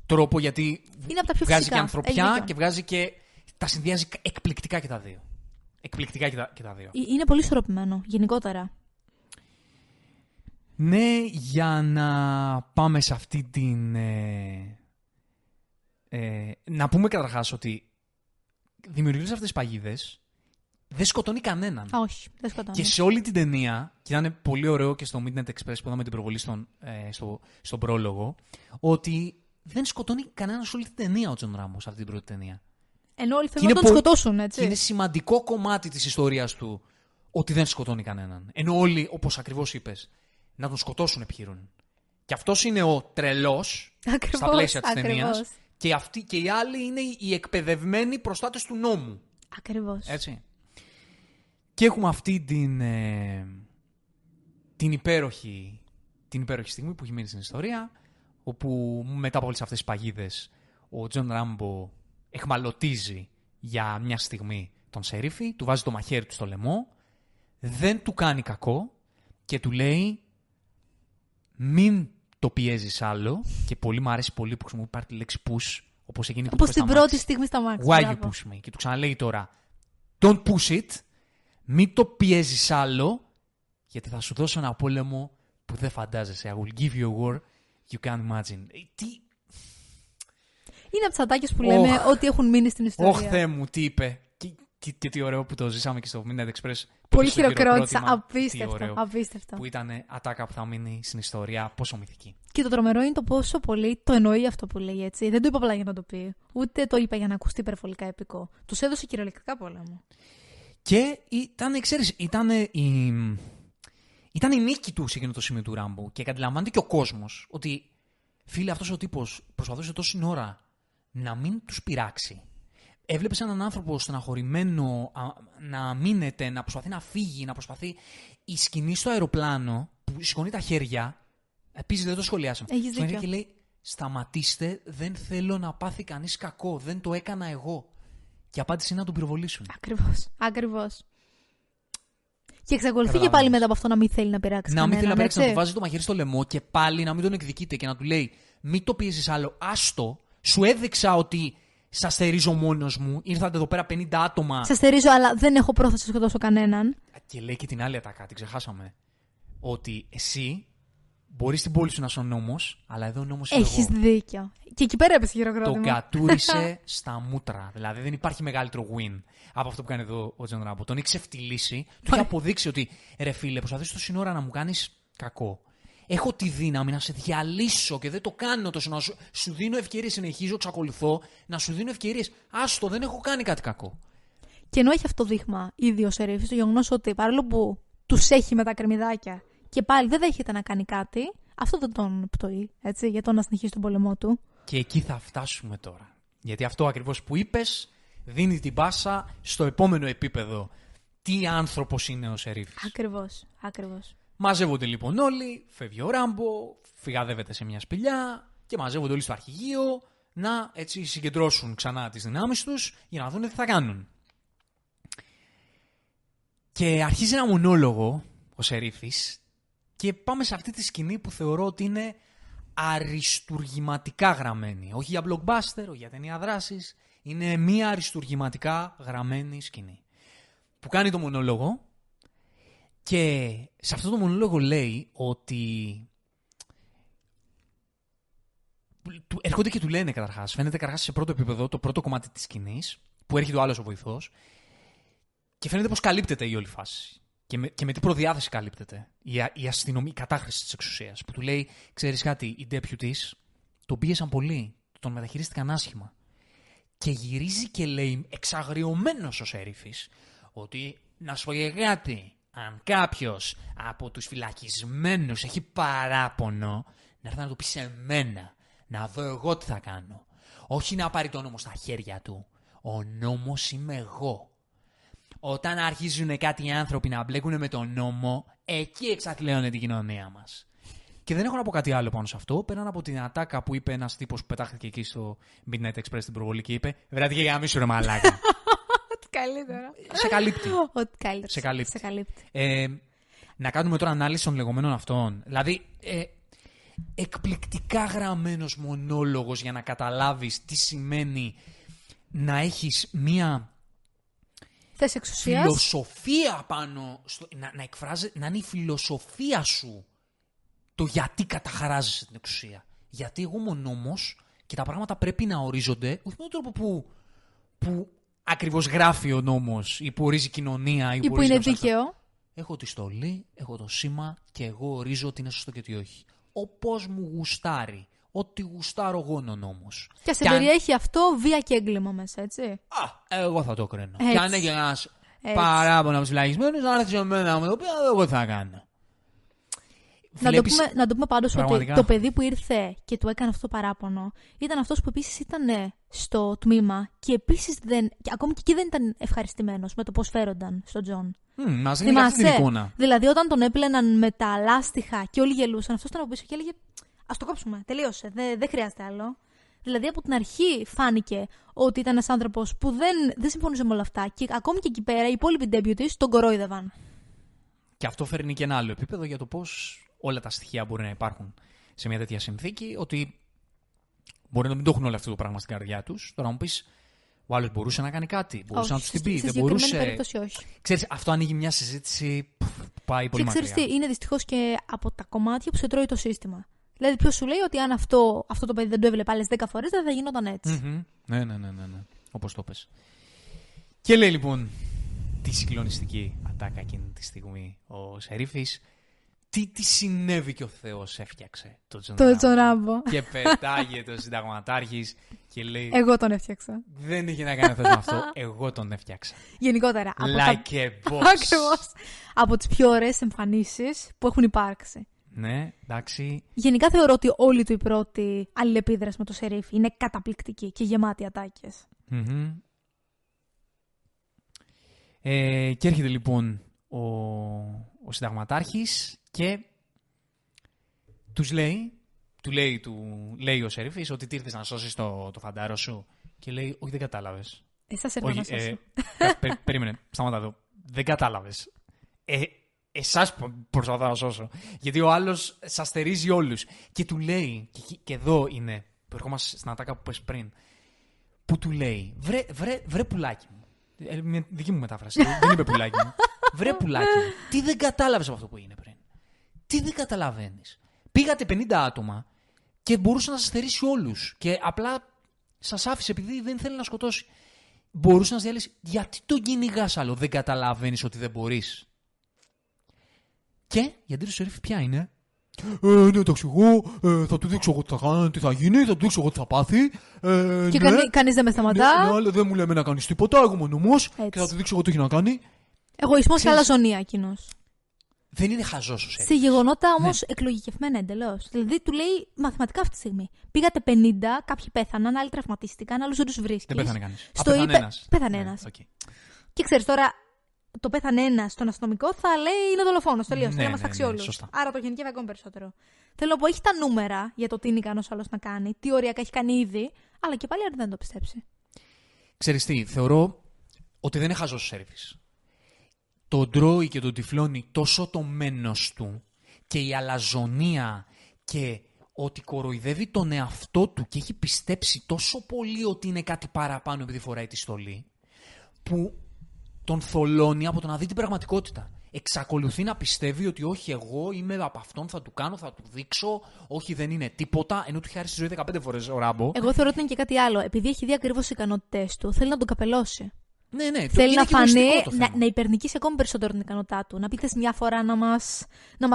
τρόπο, γιατί βγάζει φυσικά. Και ανθρωπιά και βγάζει και. Τα συνδυάζει εκπληκτικά και τα δύο. Είναι πολύ ισορροπημένο, γενικότερα. Ναι, για να πάμε σε αυτή την. Να πούμε καταρχάς ότι δημιουργείς αυτές τις παγίδες. Δεν σκοτώνει κανέναν. Όχι, δεν σκοτώνει. Και σε όλη την ταινία, και ήταν πολύ ωραίο και στο Midnight Express που είδαμε την προβολή στον πρόλογο, ότι δεν σκοτώνει κανέναν σε όλη την ταινία ο Τζον Ράμπο, σε αυτή την πρώτη ταινία. Ενώ όλοι θέλουν να τον σκοτώσουν, έτσι. Και είναι σημαντικό κομμάτι της ιστορίας του ότι δεν σκοτώνει κανέναν. Ενώ όλοι, όπως ακριβώς είπες, να τον σκοτώσουν επιχειρούν. Και αυτός είναι ο τρελός στα πλαίσια της ταινίας. Και οι άλλοι είναι οι εκπαιδευμένοι προστάτες του νόμου. Ακριβώς. Έτσι. Και έχουμε αυτή την υπέροχη στιγμή που έχει μείνει στην ιστορία, όπου μετά από όλες αυτές τις παγίδες ο Τζον Ράμπο εχμαλωτίζει για μια στιγμή τον σερίφη, του βάζει το μαχαίρι του στο λαιμό, δεν του κάνει κακό και του λέει μην το πιέζεις άλλο, και πολύ μου αρέσει πολύ που χρησιμοποιεί τη λέξη push, όπως εκείνη που του στην πρώτη στιγμή σταμάτησε. Why you push me? Και του ξαναλέει τώρα don't push it. Μην το πιέζεις άλλο, γιατί θα σου δώσω ένα πόλεμο που δεν φαντάζεσαι. I will give you a war you can't imagine. Τι... Είναι από τις ατάκες που λέμε ότι έχουν μείνει στην ιστορία. Όχι, Θεέ μου, τι είπε. Και τι ωραίο που το ζήσαμε και στο Midnight Express. Πολύ χειροκρότησα. Απίστευτο. Που ήταν ατάκα που θα μείνει στην ιστορία, πόσο μυθική. Και το τρομερό είναι το πόσο πολύ το εννοεί αυτό που λέει, έτσι. Δεν το είπα απλά για να το πει. Ούτε το είπα για να ακουστεί υπερβολικά επικό. Τους έδωσε κυριολεκτικά πόλεμο. Και ήταν η νίκη του σε εκείνο το σημείο του Ράμπο. Και καταλαμβάνεται και ο κόσμος ότι, φίλε, αυτός ο τύπος προσπαθούσε τόση ώρα να μην τους πειράξει. Έβλεπες έναν άνθρωπο στεναχωρημένο να μείνεται, να προσπαθεί να φύγει, να προσπαθεί. Η σκηνή στο αεροπλάνο που σηκώνει τα χέρια, επίσης δεν το σχολιάσαμε. Έχεις δίκιο. Και λέει, σταματήστε, δεν θέλω να πάθει κανείς κακό, δεν το έκανα εγώ. Και η απάντηση είναι να τον πυροβολήσουν. Ακριβώς. Και εξακολουθεί και πάλι μετά από αυτό να μην θέλει να πειράξει. Να του βάζει το μαχαίρι στο λαιμό και πάλι να μην τον εκδικείται και να του λέει μην το πιέζεις άλλο, άστο. Σου έδειξα ότι σας στερίζω μόνος μου. Ήρθατε εδώ πέρα 50 άτομα. Σας στερίζω, αλλά δεν έχω πρόθεση να σκοτώσω κανέναν. Και λέει και την άλλη ατάκα, την ξεχάσαμε. Ότι εσύ μπορείς στην πόλη σου να είσαι ο νόμος, αλλά εδώ ο νόμος είναι εγώ. Έχεις δίκιο. Και εκεί πέρα έπεσε χειροκρότημα. Τον κατούρισε στα μούτρα. Δηλαδή δεν υπάρχει μεγαλύτερο win από αυτό που κάνει εδώ ο Τζον Ράμπο. Τον έχει ξεφτυλίσει, του έχει αποδείξει ότι ρε φίλε, προσπαθείς τόση ώρα να μου κάνεις κακό. Έχω τη δύναμη να σε διαλύσω και δεν το κάνω τόσο. Να σου δίνω ευκαιρίες, συνεχίζω, εξακολουθώ να σου δίνω ευκαιρίες. Άστο, δεν έχω κάνει κάτι κακό. Και ενώ έχει αυτό δείγμα ήδη ο σερίφης, το γεγονός ότι παρόλο που τους έχει με τα κρεμμυδάκια. Και πάλι δεν δέχεται να κάνει κάτι. Αυτό δεν τον πτωεί, έτσι, για το να συνεχίσει τον πολεμό του. Και εκεί θα φτάσουμε τώρα. Γιατί αυτό ακριβώς που είπες δίνει την πάσα στο επόμενο επίπεδο τι άνθρωπος είναι ο Σερίφης. Ακριβώς, ακριβώς. Μαζεύονται λοιπόν όλοι, φεύγει ο Ράμπο, φυγαδεύεται σε μια σπηλιά και μαζεύονται όλοι στο αρχηγείο να έτσι συγκεντρώσουν ξανά τις δυνάμεις τους για να δουν τι θα κάνουν. Και αρχίζει ένα μονόλογο ο Σερίφης και πάμε σε αυτή τη σκηνή που θεωρώ ότι είναι αριστουργηματικά γραμμένη. Όχι για blockbuster, όχι για ταινία δράσης. Είναι μία αριστουργηματικά γραμμένη σκηνή. Που κάνει το μονόλογο και σε αυτό το μονόλογο λέει ότι... Έρχονται και του λένε καταρχάς. Φαίνεται καταρχάς σε πρώτο επίπεδο το πρώτο κομμάτι της σκηνής που έρχεται ο άλλος ο βοηθός και φαίνεται πως καλύπτεται η όλη φάση. Και με τι προδιάθεση καλύπτεται η αστυνομία, η κατάχρηση της εξουσίας. Που του λέει, ξέρεις κάτι, οι deputies τον πίεσαν πολύ, τον μεταχειρίστηκαν άσχημα. Και γυρίζει και λέει, εξαγριωμένος ο Σερίφης, ότι να σου πω για κάτι, αν κάποιος από τους φυλακισμένους έχει παράπονο, να έρθει να το πει σε μένα, να δω εγώ τι θα κάνω. Όχι να πάρει το νόμο στα χέρια του. Ο νόμος είμαι εγώ. Όταν αρχίζουν κάτι άνθρωποι να μπλέκουν με τον νόμο, εκεί εξαθλιώνεται την κοινωνία μας. Και δεν έχω να πω κάτι άλλο πάνω σε αυτό, πέραν από την ατάκα που είπε ένας τύπος που πετάχθηκε εκεί στο Midnight Express στην προβολή και είπε «Βράδυ και για μίσου ρε μαλάκα». Ότι καλύτερα. Σε καλύπτει. Ότι καλύτερα. Σε καλύπτει. Να κάνουμε τώρα ανάλυση των λεγόμενων αυτών. Δηλαδή, εκπληκτικά γραμμένος μονόλογος για να καταλάβεις τι σημαίνει να έχεις μία... φιλοσοφία πάνω, στο, να εκφράζει, να είναι η φιλοσοφία σου το γιατί καταχαράζεσαι την εξουσία. Γιατί εγώ είμαι ο νόμος και τα πράγματα πρέπει να ορίζονται όχι με τον τρόπο που ακριβώς γράφει ο νόμος ή που ορίζει η κοινωνία ή που είναι δίκαιο. Έχω τη στολή, έχω το σήμα και εγώ ορίζω ότι είναι σωστό και τι όχι. Όπως μου γουστάρει. Ό,τι γουστάρω εγώ είναι ο νόμος. Και ας περιέχει αυτό βία και έγκλημα μέσα, έτσι. Εγώ θα το κρίνω. Έτσι. Και αν έχει ένας παράπονα από τους φυλακισμένους, αν έρθει σε μένα με το πέρα, εγώ θα κάνω. Να το πούμε πάντως ότι το παιδί που ήρθε και του έκανε αυτό το παράπονο ήταν αυτός που επίσης ήταν στο τμήμα και επίσης ακόμη και εκεί δεν ήταν ευχαριστημένος με το πώς φέρονταν στον Τζον. Μας δίνει αυτή την εικόνα. Δηλαδή όταν τον έπλαιναν με τα λάστιχα και όλοι γελούσαν, αυτός ήταν από πίσω και έλεγε. Ας το κόψουμε, τελείωσε, δεν χρειάζεται άλλο. Δηλαδή από την αρχή φάνηκε ότι ήταν ένας άνθρωπος που δεν συμφωνούσε με όλα αυτά και ακόμη και εκεί πέρα οι υπόλοιποι deputies τον κορόιδευαν. Και αυτό φέρνει και ένα άλλο επίπεδο για το πώς όλα τα στοιχεία μπορεί να υπάρχουν σε μια τέτοια συνθήκη, ότι μπορεί να μην το έχουν όλο αυτό το πράγμα στην καρδιά τους. Τώρα μου πεις, ο άλλος μπορούσε να κάνει κάτι, μπορούσε να τους την πει, δεν μπορούσε. Ξέρεις, αυτό ανοίγει μια συζήτηση που πάει πολύ μακριά. Και ξέρεις τι, είναι δυστυχώς και από τα κομμάτια που σε τρώει το σύστημα. Δηλαδή, ποιος σου λέει ότι αν αυτό το παιδί δεν το έβλεπε άλλες 10 φορές, δεν θα γινόταν έτσι. Mm-hmm. Ναι. Όπως το πες. Και λέει λοιπόν τη συγκλονιστική ατάκα εκείνη τη στιγμή ο Σερίφης. Τι συνέβη και ο Θεός έφτιαξε τον Τζον Ράμπο. Και πετάγεται ο συνταγματάρχης και λέει. Εγώ τον έφτιαξα. Δεν είχε να κάνει θέμα αυτό. Εγώ τον έφτιαξα. Γενικότερα. Like a boss. Ακριβώς. Από τις πιο ωραίες εμφανίσεις που έχουν υπάρξει. Ναι, εντάξει. Γενικά θεωρώ ότι όλη του η πρώτη αλληλεπίδραση με το Σερίφη είναι καταπληκτική και γεμάτη ατάκες. Mm-hmm. Και έρχεται λοιπόν ο συνταγματάρχης και του λέει ο Σερίφης ότι ήρθες να σώσεις το φαντάρο σου και λέει όχι δεν κατάλαβες. Εσάς έρθω να σώσω. Περίμενε, σταμάτα εδώ. Δεν κατάλαβες. Εσάς προσπαθώ να σώσω. Γιατί ο άλλος σας θερίζει όλους. Και του λέει, και εδώ είναι, που ερχόμαστε στην ατάκα που πες πριν, που του λέει, βρε πουλάκι μου. Με δική μου μετάφραση, δεν είπε πουλάκι μου. Βρε πουλάκι μου, τι δεν κατάλαβες από αυτό που έγινε πριν. Τι δεν καταλαβαίνεις. Πήγατε 50 άτομα και μπορούσε να σας θερίσει όλους. Και απλά σας άφησε επειδή δεν θέλει να σκοτώσει. Μπορούσε να σας διαλύσει. Γιατί τον κυνηγάς άλλο, δεν καταλαβαίνεις ότι δεν μπορείς. Και η αντίρρηση του Σερίφη ποια είναι. Ναι, το εξηγώ. Θα του δείξω εγώ τι θα κάνω, τι θα γίνει, θα του δείξω εγώ τι θα πάθει. Και ναι, κανείς δεν με σταματά. Ναι, αλλά δεν μου λέμε να κάνεις τίποτα. Εγώ είμαι ο νομός και θα του δείξω εγώ τι έχει να κάνει. Εγωισμός και αλαζονία εκείνος. Δεν είναι χαζός ο Σερίφης. Σε γεγονότα όμως εκλογικευμένα εντελώς. Δηλαδή του λέει μαθηματικά αυτή τη στιγμή. Πήγατε 50, κάποιοι πέθαναν, άλλοι τραυματίστηκαν, άλλους δεν τους βρίσκεις. Δεν πέθανε κανείς. Πέθανε ένας. Και ξέρεις τώρα. το πέθανε ένα στον αστυνομικό, θα λέει είναι δολοφόνος. Τελείως. Ναι, θα μας τάξει όλους. Άρα το γενικεύει ακόμη περισσότερο. Θέλω να πω, έχει τα νούμερα για το τι είναι ικανός άλλος να κάνει, τι οριακά έχει κάνει ήδη, αλλά και πάλι δεν το πιστέψει. Ξέρεις τι, θεωρώ ότι δεν είναι χαζός σέρβις. Τον τρώει και τον τυφλώνει τόσο το μένος του και η αλαζονία και ότι κοροϊδεύει τον εαυτό του και έχει πιστέψει τόσο πολύ ότι είναι κάτι παραπάνω επειδή φοράει τη στολή, που τον θολώνει από το να δει την πραγματικότητα. Εξακολουθεί να πιστεύει ότι όχι, εγώ είμαι από αυτόν, θα του κάνω, θα του δείξω, όχι, δεν είναι τίποτα, ενώ του είχε άρεσε τη ζωή 15 φορές ο Ράμπο. Εγώ θεωρώ ότι είναι και κάτι άλλο. Επειδή έχει δει ακριβώς τις ικανότητές του, θέλει να τον καπελώσει. Ναι, ναι, θέλει να φανεί, να υπερνικήσει ακόμη περισσότερο την ικανότητά του. Να πείτε μια φορά να μας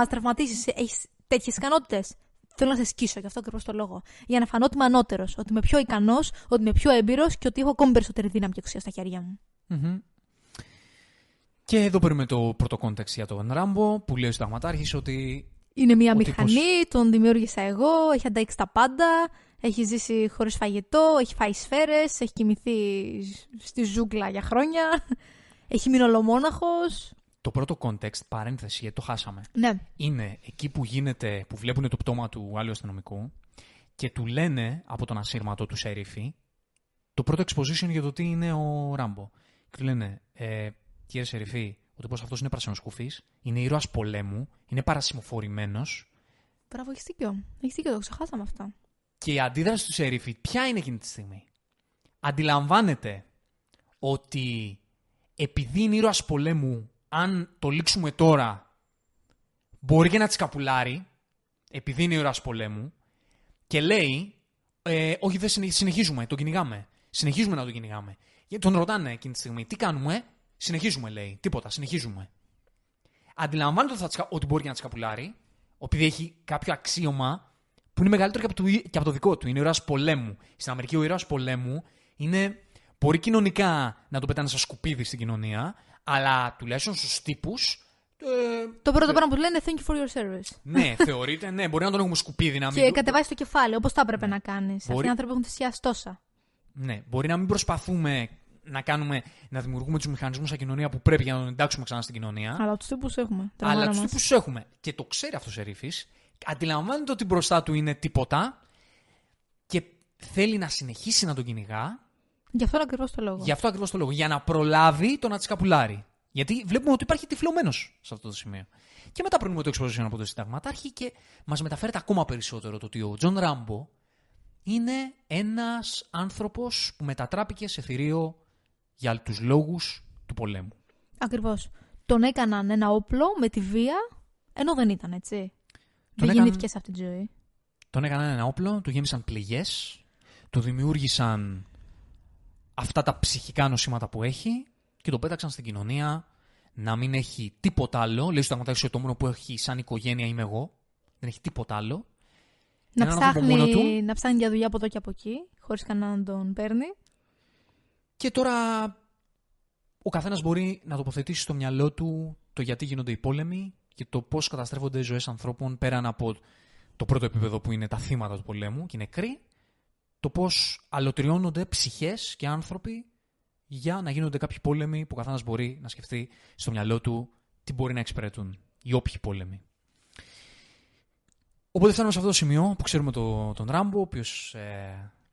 τραυματίσεις. Έχεις τέτοιες ικανότητες. Θέλω να σε σκίσω γι' αυτό ακριβώς το λόγο. Για να φανώ ότι είμαι ανώτερος, ότι είμαι πιο ικανός, ότι είμαι πιο έμπειρος και ότι έχω ακόμη περισσότερη δύναμη και εξουσία στα χέρια μου. Mm-hmm. Και εδώ παίρνουμε το πρώτο κόντεξ για τον Ράμπο, που λέει ο συνταγματάρχης ότι. Είναι μια μηχανή, τύπος... τον δημιούργησα εγώ, έχει αντέξει τα πάντα. Έχει ζήσει χωρίς φαγητό, έχει φάει σφαίρες, έχει κοιμηθεί στη ζούγκλα για χρόνια, έχει μείνει ολομόναχος. Το πρώτο context, παρένθεση, γιατί το χάσαμε, ναι. Είναι εκεί που γίνεται, που βλέπουν το πτώμα του άλλου αστυνομικού και του λένε από τον ασύρματο του σέριφη το πρώτο exposition για το τι είναι ο Ράμπο. Και του λένε, κύριε σέριφη, ο τύπος αυτός είναι πρασινοσκουφής, είναι ήρωας πολέμου, είναι παρασημοφορημένος. Μπράβο, έχεις δίκιο. Έχεις δίκιο, το ξεχάσαμε αυτό. Και η αντίδραση του σέριφη, ποια είναι εκείνη τη στιγμή? Αντιλαμβάνεται ότι επειδή είναι ήρωας πολέμου, αν το λήξουμε τώρα, μπορεί και να τη καπουλάρει, επειδή είναι ήρωας πολέμου, και λέει, όχι, δεν συνεχίζουμε, τον κυνηγάμε. Συνεχίζουμε να τον κυνηγάμε. Γιατί τον ρωτάνε εκείνη τη στιγμή, τι κάνουμε, συνεχίζουμε, λέει, τίποτα, συνεχίζουμε. Αντιλαμβάνεται ότι μπορεί και να τη καπουλάρει, επειδή έχει κάποιο αξίωμα, που είναι μεγαλύτερο και από το δικό του. Είναι ήρωας πολέμου. Στην Αμερική ο ήρωας πολέμου είναι. Μπορεί κοινωνικά να το πετάνε σαν σκουπίδι στην κοινωνία, αλλά τουλάχιστον στους τύπους. Το πρώτο πράγμα που λένε είναι thank you for your service. Ναι, θεωρείται, ναι, μπορεί να τον έχουμε σκουπίδι να μην. Και κατεβάσει το κεφάλι, όπως θα έπρεπε να κάνει. Αυτοί οι άνθρωποι έχουν θυσιάσει τόσα. Ναι, μπορεί να μην προσπαθούμε να δημιουργούμε τους μηχανισμούς σαν κοινωνία που πρέπει για να τον εντάξουμε ξανά στην κοινωνία. Αλλά τους τύπους έχουμε. Αλλά τους τύπους έχουμε. Και το ξέρει αυτός ο σερίφης. Αντιλαμβάνεται ότι μπροστά του είναι τίποτα και θέλει να συνεχίσει να τον κυνηγά. Γι' αυτό ακριβώς το λόγο. Γι' αυτό ακριβώς το λόγο. Για να προλάβει το να τη καπουλάρει. Γιατί βλέπουμε ότι υπάρχει τυφλωμένος σε αυτό το σημείο. Και μετά παίρνουμε το exposition από τον συνταγματάρχη και μας μεταφέρεται ακόμα περισσότερο το ότι ο Τζον Ράμπο είναι ένας άνθρωπος που μετατράπηκε σε θηρίο για τους λόγους του πολέμου. Ακριβώς. Τον έκαναν ένα όπλο με τη βία, ενώ δεν ήταν έτσι. Δεν γεννήθηκε σε αυτή τη ζωή. Τον έκαναν ένα όπλο, του γέμισαν πληγές, του δημιούργησαν αυτά τα ψυχικά νοσήματα που έχει και το πέταξαν στην κοινωνία να μην έχει τίποτα άλλο. Λέει στο ταγματάκι το μόνο που έχει σαν οικογένεια είμαι εγώ. Δεν έχει τίποτα άλλο. Να ψάχνει για δουλειά από εδώ και από εκεί, χωρίς κανέναν να τον παίρνει. Και τώρα ο καθένας μπορεί να τοποθετήσει στο μυαλό του το γιατί γίνονται οι πόλεμοι και το πώς καταστρέφονται οι ζωές ανθρώπων πέραν από το πρώτο επίπεδο που είναι τα θύματα του πολέμου και είναι νεκροί, το πώς αλωτριώνονται ψυχές και άνθρωποι για να γίνονται κάποιοι πόλεμοι που καθένας μπορεί να σκεφτεί στο μυαλό του τι μπορεί να εξυπηρετούν, οι όποιοι πόλεμοι. Οπότε φτάνουμε σε αυτό το σημείο που ξέρουμε τον Ράμπο, ο οποίος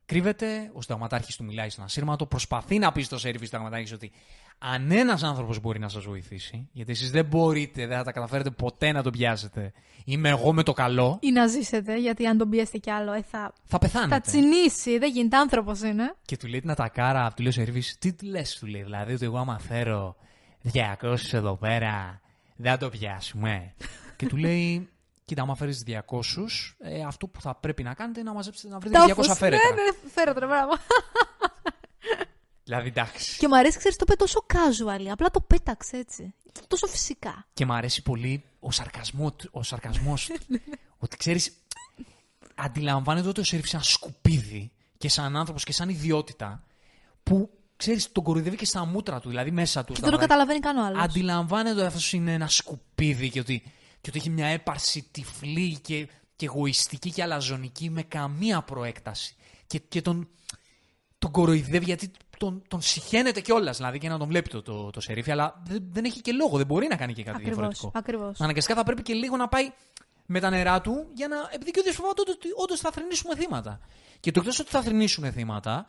κρύβεται, ο συνταγματάρχης του μιλάει στον ασύρματο, προσπαθεί να πει στο σέριφη συνταγματάρχης ότι αν ένας άνθρωπος μπορεί να σας βοηθήσει, γιατί εσείς δεν μπορείτε, δεν θα τα καταφέρετε ποτέ να τον πιάσετε, είμαι εγώ με το καλό. Ή να ζήσετε, γιατί αν τον πιέσετε κι άλλο, θα πεθάνετε. Θα τσινήσει, δεν γίνεται, άνθρωπος είναι. Και του λέει την ατακάρα, του λέει ο σέριφης, τι λες, του λέει, δηλαδή ότι εγώ άμα φέρω 200 εδώ πέρα, δεν θα το πιάσουμε. Και του λέει. Κοίτα, άμα φέρεις 200, αυτό που θα πρέπει να κάνετε είναι να μαζέψετε, να βρείτε 200 φέρετρα. Ναι, φέρετρα, μπράβο. Δηλαδή, εντάξει. Και μου αρέσει, ξέρεις, το είπε τόσο casual, απλά το πέταξε έτσι. Τόσο φυσικά. Και μου αρέσει πολύ ο σαρκασμός. Ότι ξέρεις, αντιλαμβάνεται ότι ο σερφ σαν σκουπίδι και σαν άνθρωπος και σαν ιδιότητα που ξέρεις, τον κοροϊδεύει και στα μούτρα του, δηλαδή μέσα του. Και δεν το καταλαβαίνει κανένα άλλο. Αντιλαμβάνεται ότι αυτό είναι ένα σκουπίδι και ότι έχει μια έπαρση τυφλή και εγωιστική και αλαζονική με καμία προέκταση. Και τον κοροϊδεύει γιατί τον συχαίνεται κιόλας, δηλαδή, και να τον βλέπει το σερίφι, αλλά δεν έχει και λόγο, δεν μπορεί να κάνει και κάτι διαφορετικό. Ακριβώς. Αναγκαστικά θα πρέπει και λίγο να πάει με τα νερά του για να επιδικαιωθεί φοβάται ότι όντως θα θρηνήσουμε θύματα. Και το εκτός ότι θα θρηνήσουμε θύματα,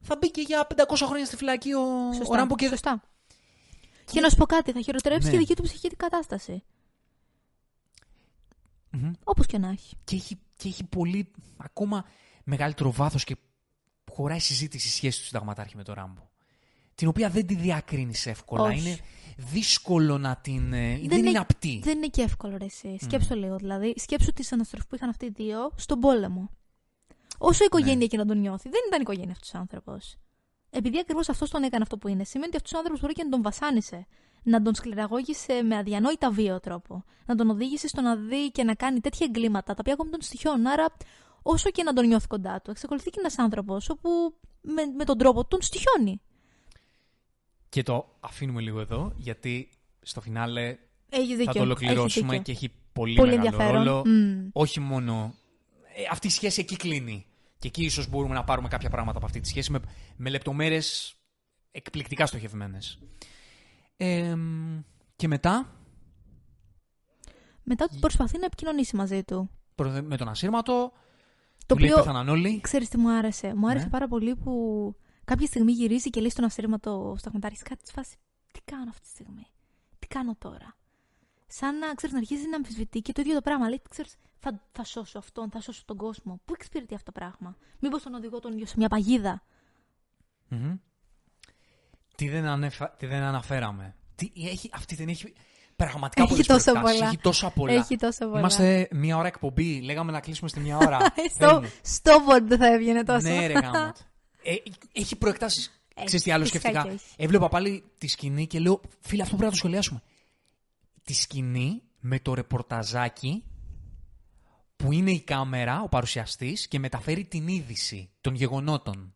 θα μπει και για 500 χρόνια στη φυλακή ο Ράμπο και. Σωστά. Και να σου πω κάτι, θα χειροτερέψει και η δική του ψυχική κατάσταση. Mm-hmm. Όπως και να έχει. Και έχει πολύ ακόμα μεγαλύτερο βάθος και χωράει συζήτηση η σχέση του συνταγματάρχη με τον Ράμπο. Την οποία δεν τη διακρίνεις εύκολα. Όχι. Είναι δύσκολο να την. Δεν είναι απτή. Δεν είναι και εύκολο, ρε εσύ. Σκέψου το λίγο. Δηλαδή, σκέψου τη αναστροφή που είχαν αυτοί οι δύο στον πόλεμο. Όσο οικογένεια και να τον νιώθει, δεν ήταν οικογένεια αυτός ο άνθρωπος. Επειδή ακριβώς αυτός τον έκανε αυτό που είναι, σημαίνει ότι αυτός ο άνθρωπος μπορεί και να τον βασάνισε. Να τον σκληραγώγησε με αδιανόητα βίαιο τρόπο. Να τον οδήγησε στο να δει και να κάνει τέτοια εγκλήματα τα οποία ακόμη τον στοιχιώνουν. Άρα, όσο και να τον νιώθει κοντά του, εξακολουθεί και ένας άνθρωπος όπου με τον τρόπο τον στοιχιώνει. Και το αφήνουμε λίγο εδώ, γιατί στο φινάλε θα το ολοκληρώσουμε και έχει πολύ μεγάλο ρόλο. Όχι μόνο. Αυτή η σχέση εκεί κλείνει. Και εκεί ίσως μπορούμε να πάρουμε κάποια πράγματα από αυτή τη σχέση με λεπτομέρειες εκπληκτικά στοχευμένες. Και μετά. Μετά προσπαθεί να επικοινωνήσει μαζί του. Με τον ασύρματο. Το οποίο πέθαναν όλοι. Ξέρεις τι μου άρεσε. Μου άρεσε πάρα πολύ που κάποια στιγμή γυρίζει και λέει στον ασύρματο σταγματάρχη κάτι τη φάση. Τι κάνω αυτή τη στιγμή. Τι κάνω τώρα. Σαν να, ξέρεις, να αρχίζει να αμφισβητεί και το ίδιο το πράγμα. Λέει, ξέρεις, θα σώσω αυτόν, θα σώσω τον κόσμο. Πού εξυπηρετεί αυτό το πράγμα. Μήπως τον οδηγώ τον ίδιο σε μια παγίδα. Mm-hmm. Τι δεν αναφέραμε. Αυτή δεν έχει πραγματικά πολλές περιπτώσεις. Έχει τόσο πολλά. Είμαστε μια ώρα εκπομπή. Λέγαμε να κλείσουμε στη μια ώρα. Στο βόντ θα έβγαινε τόσο. Ναι, ρε γάμο. Έχει προεκτάσεις. Ξέρεις τι άλλο σκέφτηκα. Έβλεπα πάλι τη σκηνή και λέω, φίλε, αυτό πρέπει να το σχολιάσουμε. Τη σκηνή με το ρεπορταζάκι που είναι η κάμερα, ο παρουσιαστής, και μεταφέρει την είδηση των γεγονότων.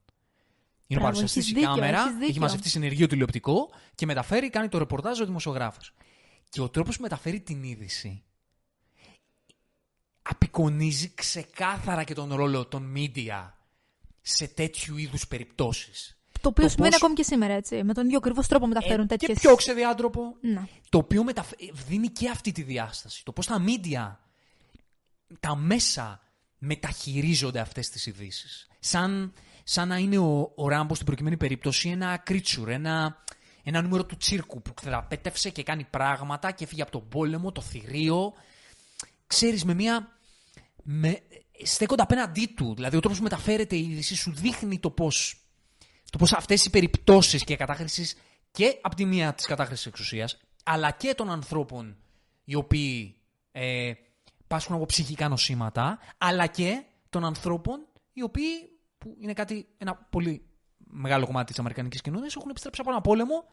Είναι ο παρουσιαστής η κάμερα, έχει μαζευτεί συνεργείο τηλεοπτικό και μεταφέρει, κάνει το ρεπορτάζ ο δημοσιογράφος. Και ο τρόπος που μεταφέρει την είδηση απεικονίζει ξεκάθαρα και τον ρόλο των media σε τέτοιου είδους περιπτώσεις. Το οποίο σημαίνει ακόμη και σήμερα, έτσι. Με τον ίδιο ακριβώς τρόπο μεταφέρουν τέτοιες. Και πιο ξεδιάντροπο. Να. Το οποίο δίνει και αυτή τη διάσταση. Το πώς τα media, τα μέσα μεταχειρίζονται αυτές τις ειδήσεις. Σαν να είναι ο Ράμπο στην προκειμένη περίπτωση ένα κρίτσουρ, ένα νούμερο του τσίρκου που θεραπέτευσε και κάνει πράγματα και έφυγε από τον πόλεμο, το θηρίο. Ξέρεις, στέκονται απέναντί του. Δηλαδή, ο τρόπος που μεταφέρεται η είδηση σου δείχνει το πώς αυτές οι περιπτώσεις και κατάχρησης και από τη μία της κατάχρησης εξουσίας, αλλά και των ανθρώπων οι οποίοι πάσχουν από ψυχικά νοσήματα, αλλά και των ανθρώπων οι οποίοι, που είναι ένα πολύ μεγάλο κομμάτι της αμερικανικής κοινωνίας, έχουν επιστρέψει από ένα πόλεμο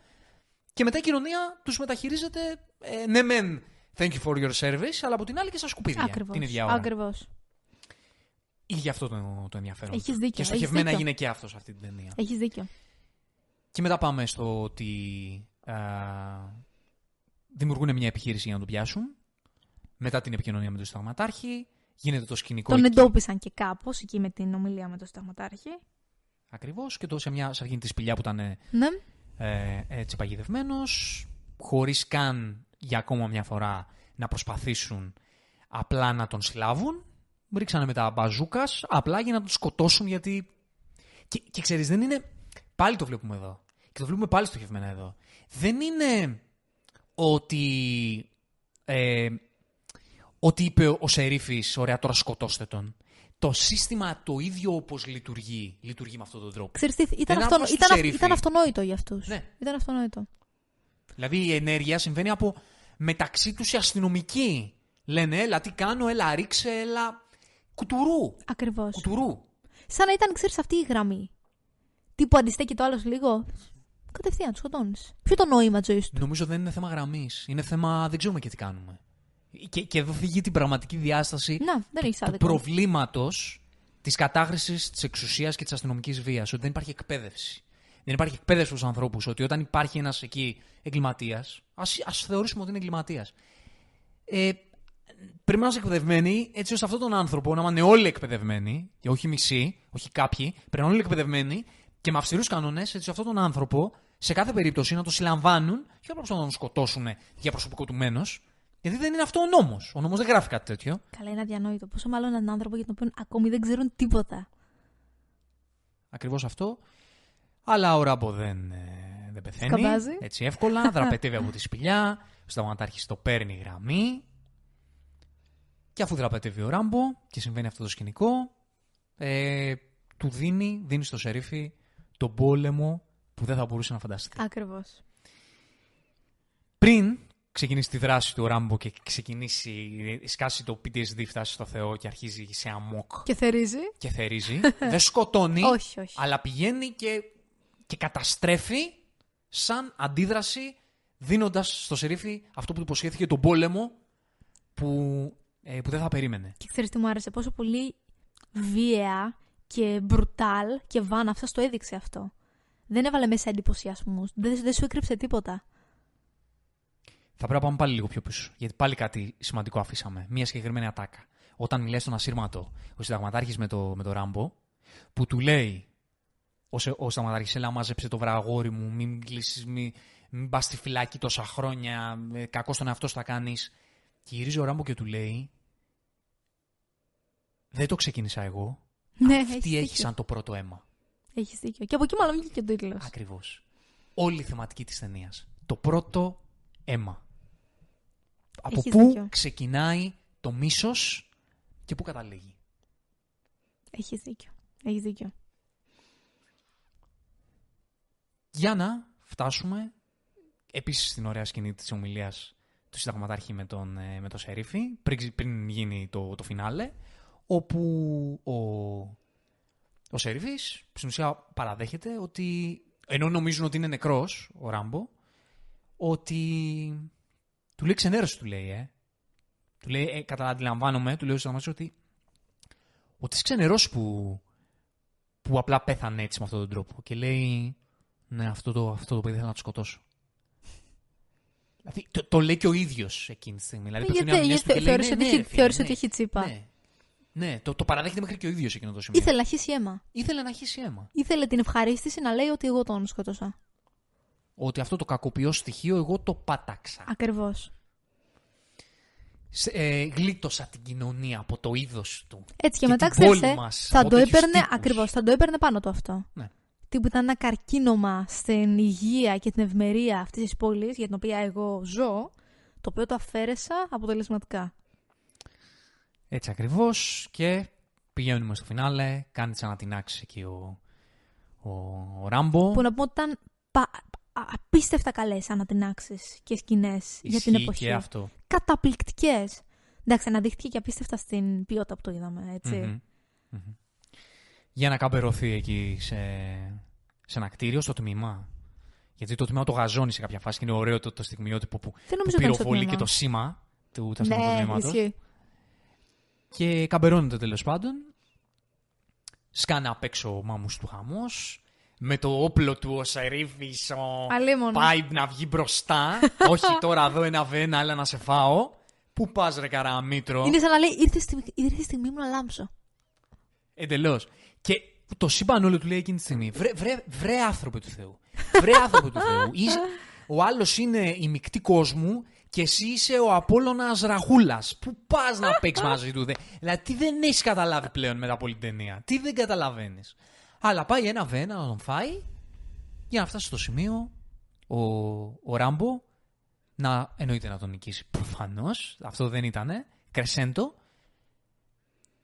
και μετά η κοινωνία τους μεταχειρίζεται ναι μεν, thank you for your service, αλλά από την άλλη και στα σκουπίδια. Ακριβώς, την ίδια ώρα. Ακριβώς. Ή γι' αυτό το ενδιαφέρον. Έχεις δίκιο. Και στοχευμένα γίνεται και αυτό σε αυτή την ταινία. Έχεις δίκιο. Και μετά πάμε στο ότι δημιουργούν μια επιχείρηση για να τον πιάσουν. Μετά την επικοινωνία με τον συνταγματάρχη. Γίνεται το σκηνικό. Τον εντόπισαν και κάπως εκεί με την ομιλία με τον συνταγματάρχη. Ακριβώς. Και σε μια σαργίνη τη σπηλιά που ήταν έτσι παγιδευμένος. Χωρίς καν για ακόμα μια φορά να προσπαθήσουν απλά να τον συλλάβουν. Ρίξανε με τα μπαζούκας απλά για να τον σκοτώσουν γιατί. Και ξέρεις, δεν είναι. Πάλι το βλέπουμε εδώ. Και το βλέπουμε πάλι στοχευμένα εδώ. Δεν είναι ότι. Ότι είπε ο σερίφης, ωραία, τώρα σκοτώστε τον. Το σύστημα το ίδιο όπως λειτουργεί με αυτόν τον τρόπο. Ξέρεις, ήταν αυτονόητο για αυτούς. Ναι. Ήταν αυτονόητο. Δηλαδή η ενέργεια συμβαίνει από μεταξύ τους οι αστυνομικοί. Λένε, έλα, τι κάνω, έλα, ρίξε, έλα. Κουτουρού. Ακριβώς. Κουτουρού. Σαν να ήταν, ξέρεις, αυτή η γραμμή. Τι που αντιστέκει το άλλο λίγο. Κατευθείαν του σκοτώνει. Ποιο το νόημα τη ζωή του. Νομίζω δεν είναι θέμα γραμμής. Είναι θέμα δεν ξέρουμε και τι κάνουμε. Και εδώ θίγει την πραγματική διάσταση του προβλήματος της κατάχρησης της εξουσίας και της αστυνομικής βίας. Ότι δεν υπάρχει εκπαίδευση. Δεν υπάρχει εκπαίδευση στους ανθρώπους. Ότι όταν υπάρχει ένας εκεί εγκληματίας, ας θεωρήσουμε ότι είναι εγκληματίας. Πρέπει να είσαι εκπαιδευμένοι έτσι ώστε αυτόν τον άνθρωπο να είναι όλοι εκπαιδευμένοι, και όχι μισοί, όχι κάποιοι, πρέπει να είναι όλοι εκπαιδευμένοι και με αυστηρούς κανόνες, έτσι, αυτόν τον άνθρωπο σε κάθε περίπτωση να τον συλλαμβάνουν και όχι να τον σκοτώσουν για προσωπικό του μένος. Γιατί δεν είναι αυτό ο νόμος. Ο νόμος δεν γράφει κάτι τέτοιο. Καλά, είναι αδιανόητο. Πόσο μάλλον έναν άνθρωπο για τον οποίο ακόμη δεν ξέρουν τίποτα. Ακριβώς αυτό. Αλλά ο Ράμπο δεν πεθαίνει. Σκαμπάζει. Έτσι εύκολα. Δραπετεύει από τη σπηλιά. Σταματάρχης το παίρνει γραμμή. Και αφού δραπετεύει ο Ράμπο και συμβαίνει αυτό το σκηνικό, του δίνει στο σερίφι τον πόλεμο που δεν θα μπορούσε να φανταστεί. Ακριβώς. Πριν ξεκινήσει τη δράση του Ράμπο και σκάσει το PTSD, φτάσει στο Θεό και αρχίζει σε αμόκ. Και θερίζει. Δεν σκοτώνει, όχι. Αλλά πηγαίνει και καταστρέφει σαν αντίδραση, δίνοντας στο σερίφι αυτό που του υποσχέθηκε, τον πόλεμο που δεν θα περίμενε. Και ξέρεις τι μου άρεσε, πόσο πολύ βία και μπρουτάλ και βάνα αυτό το έδειξε αυτό. Δεν έβαλε μέσα εντυπωσιασμούς, δεν σου έκρυψε τίποτα. Θα πρέπει να πάμε πάλι λίγο πιο πίσω, γιατί πάλι κάτι σημαντικό αφήσαμε. Μία συγκεκριμένη ατάκα. Όταν μιλάει στον ασύρματο ο συνταγματάρχης με το Ράμπο, που του λέει ο συνταγματάρχης, έλα μάζεψε το βραγόρι μου, μην πας στη φυλακή τόσα χρόνια, κακό στον εαυτό σου θα κάνεις. Και γυρίζει ο Ράμπο και του λέει, δεν το ξεκίνησα εγώ, ναι, αυτή έχει σαν το πρώτο αίμα. Έχεις δίκιο. Και από εκεί μάλλον βγήκε ο τίτλος. Ακριβώς. Όλη η θεματική της ταινίας. Το πρώτο αίμα. Από πού ξεκινάει το μίσος και πού καταλήγει. Έχεις δίκιο. Για να φτάσουμε επίσης στην ωραία σκηνή της ομιλίας του συνταγματάρχη με τον σερίφι, πριν γίνει το φινάλε, όπου ο σερίφις στην ουσία παραδέχεται ότι, ενώ νομίζουν ότι είναι νεκρός ο Ράμπο, ότι του λέει ξενέρωση, του λέει. Του λέει, αντιλαμβάνομαι, του λέει ο συνταγματάρχης ότι είσαι ξενερός που απλά πέθανε έτσι με αυτόν τον τρόπο. Και λέει, ναι, αυτό το παιδί θέλω να το σκοτώσω. Δηλαδή, το λέει και ο ίδιος εκείνη τη στιγμή. Δηλαδή, θεώρησε ότι έχει τσίπα. Ναι, το παραδέχεται μέχρι και ο ίδιος εκείνο το σημείο. Ήθελε να χύσει αίμα. Ήθελε την ευχαρίστηση να λέει ότι εγώ τον σκότωσα. Ότι αυτό το κακοποιό στοιχείο εγώ το πάταξα. Ακριβώς. Γλίτωσα την κοινωνία από το είδος του. Έτσι και μετά, ξέρετε, θα το έπαιρνε πάνω του αυτό. Ναι. Τι που ήταν ένα καρκίνωμα στην υγεία και την ευμερία αυτής της πόλης, για την οποία εγώ ζω, το οποίο το αφαίρεσα αποτελεσματικά. Έτσι ακριβώς, και πηγαίνουμε στο φινάλε, κάνει τις ανατινάξεις εκεί ο Ράμπο. Που να πούμε ότι ήταν απίστευτα καλές ανατινάξεις και σκηνές για την εποχή. Και αυτό. Καταπληκτικές. Εντάξει, αναδείχθηκε και απίστευτα στην ποιότητα που το είδαμε, έτσι. Mm-hmm. Mm-hmm. Για να καμπερωθεί εκεί σε ένα κτίριο, στο τμήμα. Γιατί το τμήμα το γαζώνει σε κάποια φάση και είναι ωραίο το στιγμιότυπο που πυροβολεί και το σήμα του τμήματος. Ναι, και καμπερώνεται τέλος πάντων. Σκάνε απ' έξω ο μάμους του χαμός. Με το όπλο του ο σερίφης πάει να βγει μπροστά. Όχι τώρα εδώ ένα βένα, αλλά να σε φάω. Πού πας ρε καραμήτρο. Είναι σαν να λέει, ήρθε η στιγμή μου να λάμψω. Εντελώς. Και το σύμπαν όλο του λέει εκείνη τη στιγμή. Βρε άνθρωπε του Θεού. Ο άλλος είναι η μεικτή κόσμου και εσύ είσαι ο Απόλλωνας Ραχούλας. Πού πας να παίξεις μαζί του. Δηλαδή τι δεν έχεις καταλάβει πλέον μετά από την ταινία. Τι δεν καταλαβαίνεις. Αλλά πάει ένα βένα να τον φάει για να φτάσει στο σημείο ο Ράμπο να εννοείται να τον νικήσει. Προφανώς. Αυτό δεν ήτανε. Κρεσέντο.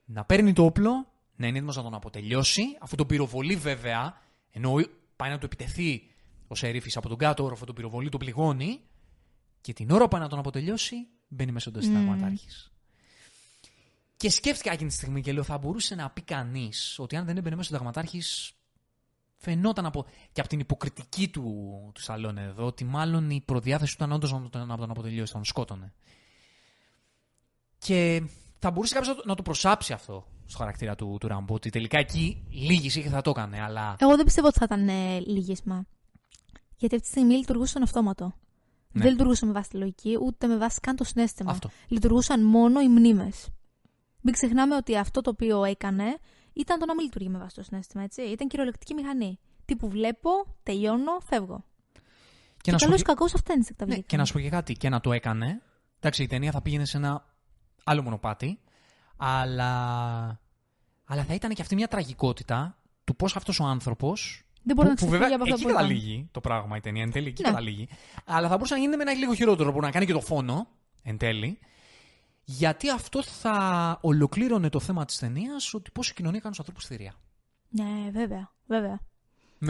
Να παίρνει το όπλο. Να είναι έτοιμος να τον αποτελειώσει, αφού τον πυροβολεί βέβαια, ενώ πάει να του επιτεθεί ο σερίφης από τον κάτω όροφο, τον πυροβολεί, τον πληγώνει, και την ώρα που πάει να τον αποτελειώσει, μπαίνει μέσα στον συνταγματάρχης. Και σκέφτηκα εκείνη τη στιγμή και λέω, θα μπορούσε να πει κανείς ότι αν δεν έμπαινε μέσα στον συνταγματάρχης, φαινόταν και από την υποκριτική του Σταλόνε εδώ, ότι μάλλον η προδιάθεση του ήταν όντως να τον αποτελειώσει, να τον σκότωνε. Και θα μπορούσε κάποιος να το προσάψει αυτό στο χαρακτήρα του Ράμπο, ότι τελικά εκεί λύγησε και θα το έκανε, αλλά. Εγώ δεν πιστεύω ότι θα ήταν λύγισμα. Γιατί αυτή τη στιγμή λειτουργούσε στον αυτόματο. Ναι. Δεν λειτουργούσε με βάση τη λογική, ούτε με βάση καν το συνέστημα. Αυτό. Λειτουργούσαν μόνο οι μνήμες. Μην ξεχνάμε ότι αυτό το οποίο έκανε ήταν το να μην λειτουργεί με βάση το συνέστημα, έτσι. Ήταν κυριολεκτική μηχανή. τι που βλέπω, τελειώνω, φεύγω. Και καλώς ή κακώς αυτά είναι τα βιβλία. Και να σου πω και κάτι, και να το έκανε. Εντάξει, η ταινία θα πήγαινε σε ένα άλλο μονοπάτι, αλλά θα ήταν και αυτή μια τραγικότητα του πώς αυτός ο άνθρωπος. Δεν μπορεί να ξεφύγει από αυτό που ήταν. Καταλήγει το πράγμα η ταινία, εν τέλει εκεί καταλήγει. Αλλά θα μπορούσε να γίνεται με ένα λίγο χειρότερο που να κάνει και το φόνο, εν τέλει. Γιατί αυτό θα ολοκλήρωνε το θέμα της ταινίας, ότι πώς η κοινωνία κάνει στους ανθρώπους στη Συρία. Ναι, βέβαια, βέβαια.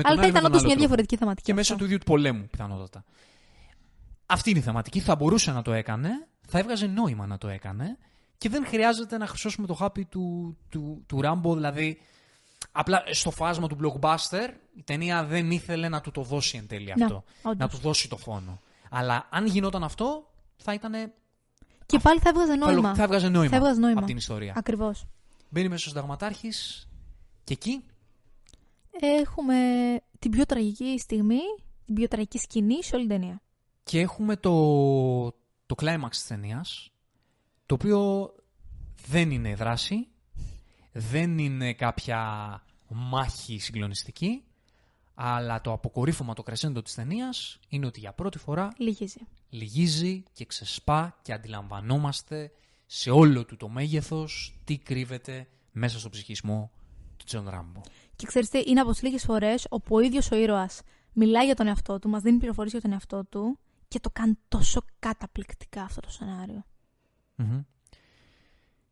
Αλλά θα ήταν όντως μια διαφορετική θεματική. Και μέσω του ίδιου του πολέμου, πιθανότατα. Αυτή είναι η θεματική. Θα μπορούσε να το έκανε, θα έβγαζε νόημα να το έκανε και δεν χρειάζεται να χρυσώσουμε το χάπι του Ράμπο. Δηλαδή, απλά στο φάσμα του blockbuster, η ταινία δεν ήθελε να του το δώσει εν τέλει αυτό. Ναι, να του δώσει το φόνο. Αλλά αν γινόταν αυτό, θα ήταν. Και πάλι θα έβγαζε νόημα. Θα έβγαζε νόημα από την ιστορία. Ακριβώς. Μπαίνει μέσα ο συνταγματάρχης και εκεί. Έχουμε την πιο τραγική στιγμή, την πιο τραγική σκηνή σε όλη την ταινία. Και έχουμε το κλάιμαξ της ταινίας, το οποίο δεν είναι δράση, δεν είναι κάποια μάχη συγκλονιστική, αλλά το αποκορύφωμα, το κρεσέντο της ταινίας είναι ότι για πρώτη φορά λυγίζει και ξεσπά και αντιλαμβανόμαστε σε όλο του το μέγεθος τι κρύβεται μέσα στον ψυχισμό του Τζον Ράμπο. Και ξέρετε, είναι από τις λίγες φορές όπου ο ίδιος ο ήρωας μιλάει για τον εαυτό του, μας δίνει πληροφορίες για τον εαυτό του και το κάνει τόσο καταπληκτικά αυτό το σενάριο. Mm-hmm.